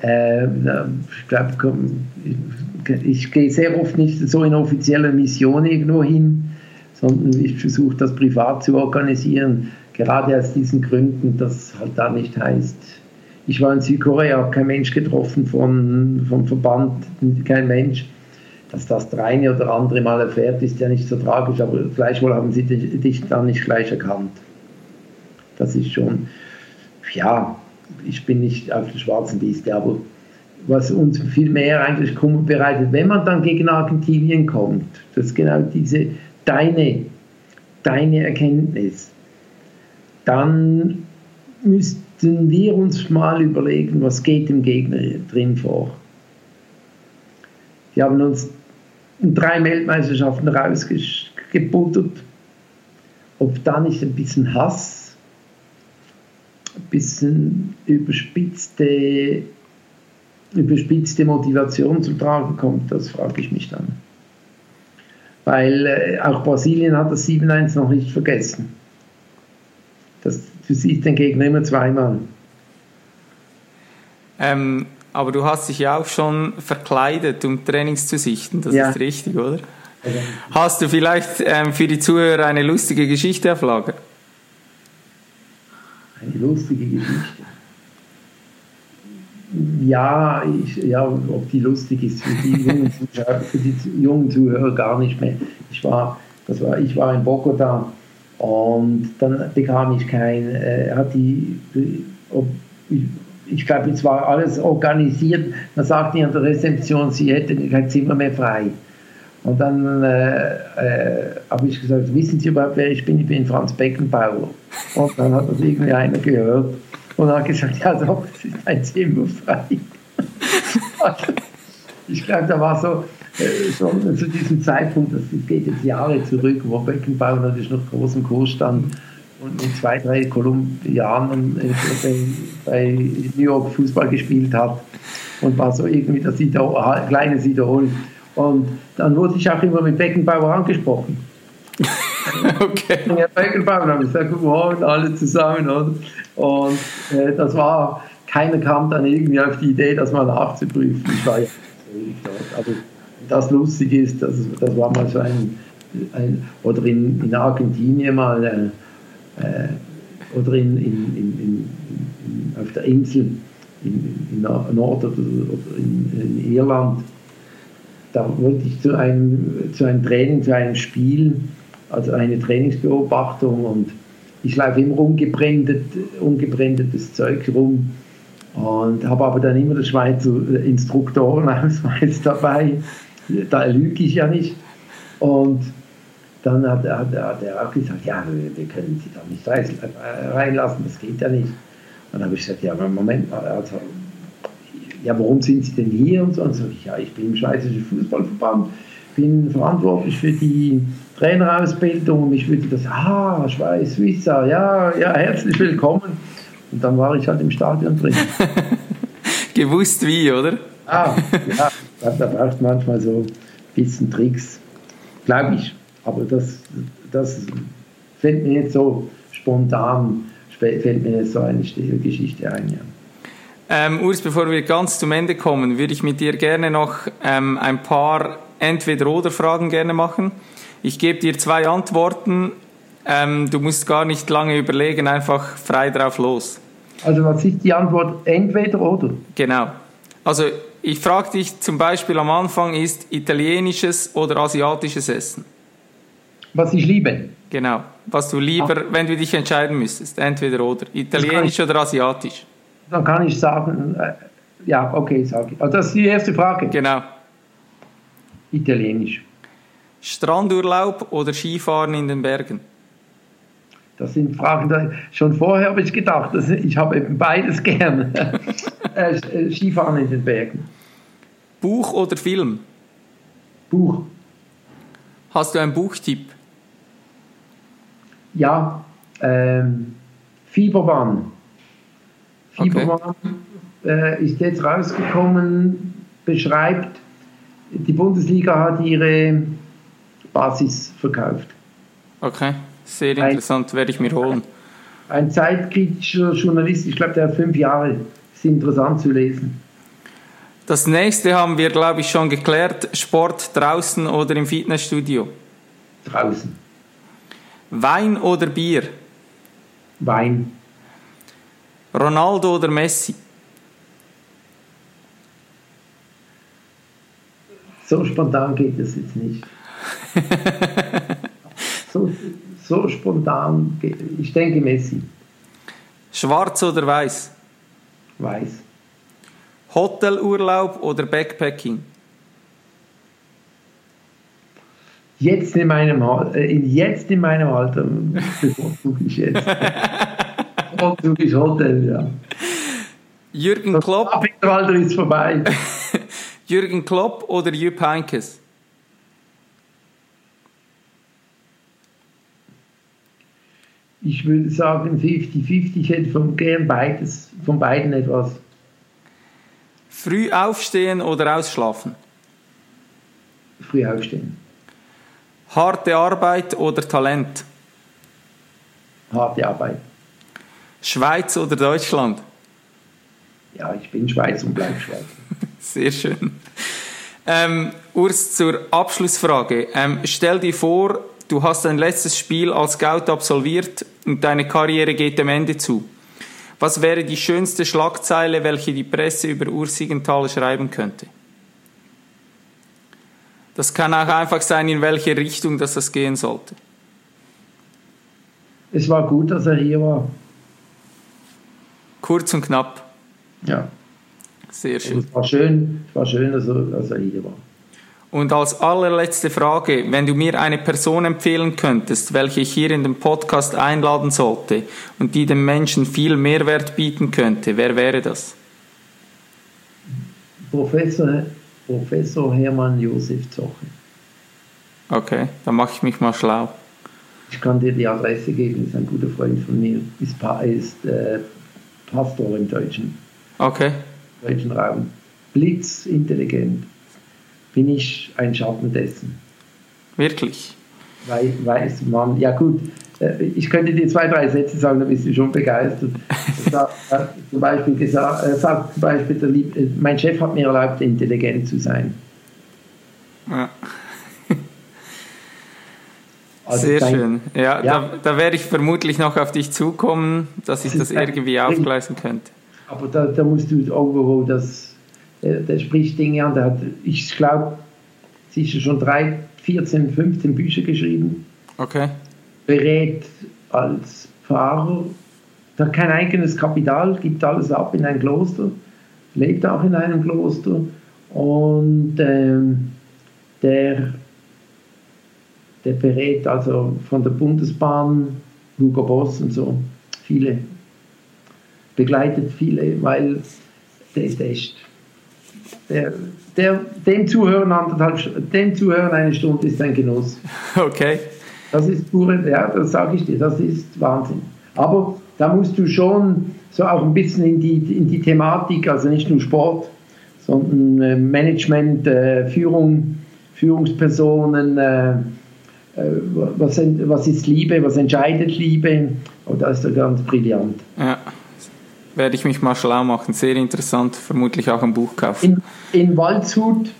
Ich glaube, ich gehe sehr oft nicht so in offizielle Mission irgendwo hin, sondern ich versuche das privat zu organisieren, gerade aus diesen Gründen, dass halt da nicht heißt. Ich war in Südkorea, habe kein Mensch getroffen vom Verband, kein Mensch. Dass das der eine oder andere mal erfährt, ist ja nicht so tragisch, aber gleichwohl haben sie dich dann nicht gleich erkannt. Das ist schon, ja, ich bin nicht auf der schwarzen Liste, aber was uns viel mehr eigentlich Kummer bereitet, wenn man dann gegen Argentinien kommt, das ist genau diese deine Erkenntnis, dann müssten wir uns mal überlegen, was geht im Gegner drin vor. Die haben uns in 3 Weltmeisterschaften rausgebuttert. Ob da nicht ein bisschen Hass, ein bisschen überspitzte Motivation zum Tragen kommt, das frage ich mich dann. Weil auch Brasilien hat das 7-1 noch nicht vergessen. Du siehst den Gegner immer zweimal. Aber du hast dich ja auch schon verkleidet, um Trainings zu sichten, das ist richtig, oder? Okay. Hast du vielleicht für die Zuhörer eine lustige Geschichte auf Lager? Eine lustige Geschichte? Ja, ob die lustig ist, für die jungen Zuhörer gar nicht mehr. Ich war in Bogota und dann bekam ich ich glaube, es war alles organisiert. Dann sagte die an der Rezeption, sie hätte kein Zimmer mehr frei. Und dann habe ich gesagt, wissen Sie überhaupt, wer ich bin? Ich bin Franz Beckenbauer. Und dann hat das irgendwie einer gehört und hat gesagt, ja doch, es ist ein Zimmer frei. Ich glaube, da war so zu diesem Zeitpunkt, das geht jetzt Jahre zurück, wo Beckenbauer natürlich noch groß im Kurs stand und in 2, 3 Kolumbianern bei New York Fußball gespielt hat und war so irgendwie das kleine Idol. Und dann wurde ich auch immer mit Beckenbauer angesprochen. Okay. Und Herr Beckenbauer, dann habe ich gesagt, guten Morgen, alle zusammen. Und das war, keiner kam dann irgendwie auf die Idee, das mal nachzuprüfen. Ich war ja also, das Lustige ist, das war mal so ein oder in Argentinien mal, oder auf der Insel, in Nord- oder in Irland. Da wollte ich zu einem Training, zu einem Spiel, also eine Trainingsbeobachtung, und ich laufe immer ungebrandetes Zeug rum und habe aber dann immer den Schweizer Instruktorenausweis dabei, da lüge ich ja nicht. Und dann hat er auch gesagt, ja, wir können Sie da nicht reinlassen, das geht ja nicht. Und dann habe ich gesagt, ja, Moment mal, also, ja, warum sind Sie denn hier? Und so, ich bin im Schweizerischen Fußballverband, bin verantwortlich für die Trainerausbildung und mich würde das, Schweiz, Suissa, ja, herzlich willkommen. Und dann war ich halt im Stadion drin. Gewusst wie, oder? Ja, da braucht manchmal so ein bisschen Tricks, glaube ich. Aber das fällt mir jetzt so spontan, eine stille Geschichte ein, ja. Urs, bevor wir ganz zum Ende kommen, würde ich mit dir gerne noch ein paar Entweder-oder-Fragen gerne machen. Ich gebe dir 2 Antworten. Du musst gar nicht lange überlegen, einfach frei drauf los. Also was ist die Antwort? Entweder-oder? Genau. Also ich frage dich zum Beispiel am Anfang, ist italienisches oder asiatisches Essen? Was ich liebe? Genau. Was du lieber, wenn du dich entscheiden müsstest. Entweder-oder. Italienisch oder asiatisch? Dann kann ich sagen, ja, okay, sage ich. Also das ist die erste Frage. Genau. Italienisch. Strandurlaub oder Skifahren in den Bergen? Das sind Fragen, schon vorher habe ich gedacht, ich habe eben beides gerne. Skifahren in den Bergen. Buch oder Film? Buch. Hast du einen Buchtipp? Ja, Fieberbahn. Fieberbahn ist jetzt rausgekommen, beschreibt, die Bundesliga hat ihre Basis verkauft. Okay, sehr interessant, werde ich mir holen. Ein zeitkritischer Journalist, ich glaube, der hat 5 Jahre, ist interessant zu lesen. Das nächste haben wir, glaube ich, schon geklärt, Sport draußen oder im Fitnessstudio? Draußen. Wein oder Bier? Wein. Ronaldo oder Messi? So spontan geht das jetzt nicht. so spontan geht. Ich denke Messi. Schwarz oder weiß? Weiß. Hotelurlaub oder Backpacking? Jetzt in meinem Alter bevorzuge ich jetzt. Bevorzuge ich Hotel, ja. Jürgen Klopp. Das Abendwalder ist vorbei. Jürgen Klopp oder Jupp Heynckes? Ich würde sagen 50-50. Ich hätte von beiden etwas. Früh aufstehen oder ausschlafen? Früh aufstehen. Harte Arbeit oder Talent? Harte Arbeit. Schweiz oder Deutschland? Ja, ich bin Schweiz und bleibe Schweiz. Sehr schön. Urs, zur Abschlussfrage. Stell dir vor, du hast dein letztes Spiel als Scout absolviert und deine Karriere geht dem Ende zu. Was wäre die schönste Schlagzeile, welche die Presse über Urs Siegenthaler schreiben könnte? Das kann auch einfach sein, in welche Richtung das gehen sollte. Es war gut, dass er hier war. Kurz und knapp. Ja. Sehr schön. Es war schön, dass er hier war. Und als allerletzte Frage, wenn du mir eine Person empfehlen könntest, welche ich hier in den Podcast einladen sollte und die den Menschen viel Mehrwert bieten könnte, wer wäre das? Professor Hermann Josef Zocke. Okay, dann mache ich mich mal schlau. Ich kann dir die Adresse geben, ist ein guter Freund von mir, ist Pastor im Deutschen. Okay. Im deutschen Raum. Blitzintelligent. Bin ich ein Schatten dessen. Wirklich? Weiß man, ja gut, ich könnte dir 2-3 Sätze sagen, da bist du schon begeistert. Zum Beispiel sagt zum Beispiel mein Chef hat mir erlaubt, intelligent zu sein. Ja. Also sehr schön. Ja. Da werde ich vermutlich noch auf dich zukommen, dass ich das irgendwie aufgleisen könnte. Aber da musst du irgendwo das... Der spricht Dinge an, der hat, ich glaube, sicher schon 14, 15 Bücher geschrieben. Okay. Berät als Pfarrer, hat kein eigenes Kapital, gibt alles ab in ein Kloster, lebt auch in einem Kloster und der berät also von der Bundesbahn, Hugo Boss und so, begleitet viele, weil der ist echt. Dem Zuhören eine Stunde ist ein Genuss. Okay. Das ist pure, ja, das sage ich dir, das ist Wahnsinn. Aber da musst du schon so auch ein bisschen in die Thematik, also nicht nur Sport, sondern Management, Führung, Führungspersonen, was ist Liebe, was entscheidet Liebe, und da ist er ganz brillant. Ja. Werde ich mich mal schlau machen. Sehr interessant, vermutlich auch ein Buch kaufen. In Waldshut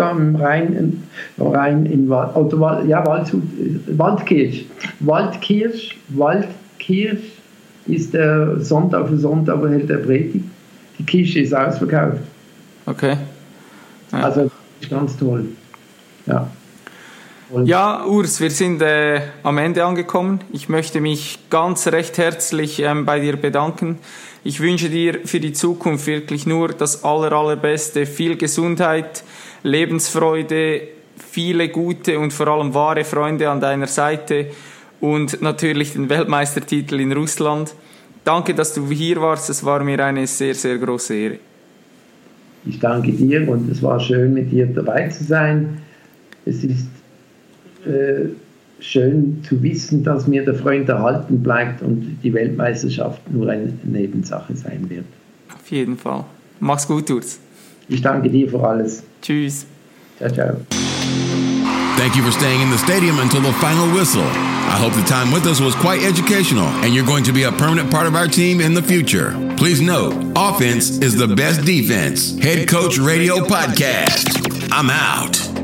am Rhein Waldkirch. Waldkirch ist der Sonntag hält der Predigt. Die Kirche ist ausverkauft. Okay. Ja. Also ganz toll. Ja. Ja, Urs, wir sind am Ende angekommen. Ich möchte mich ganz recht herzlich bei dir bedanken. Ich wünsche dir für die Zukunft wirklich nur das Allerbeste, viel Gesundheit, Lebensfreude, viele gute und vor allem wahre Freunde an deiner Seite und natürlich den Weltmeistertitel in Russland. Danke, dass du hier warst. Es war mir eine sehr, sehr große Ehre. Ich danke dir und es war schön, mit dir dabei zu sein. Es ist schön zu wissen, dass mir der Freund erhalten bleibt und die Weltmeisterschaft nur eine Nebensache sein wird. Auf jeden Fall. Mach's gut, Urs. Ich danke dir für alles. Tschüss. Ciao, ciao. Thank you for staying in the stadium until the final whistle. I hope the time with us was quite educational and you're going to be a permanent part of our team in the future. Please note, offense is the best defense. Head Coach Radio Podcast. I'm out.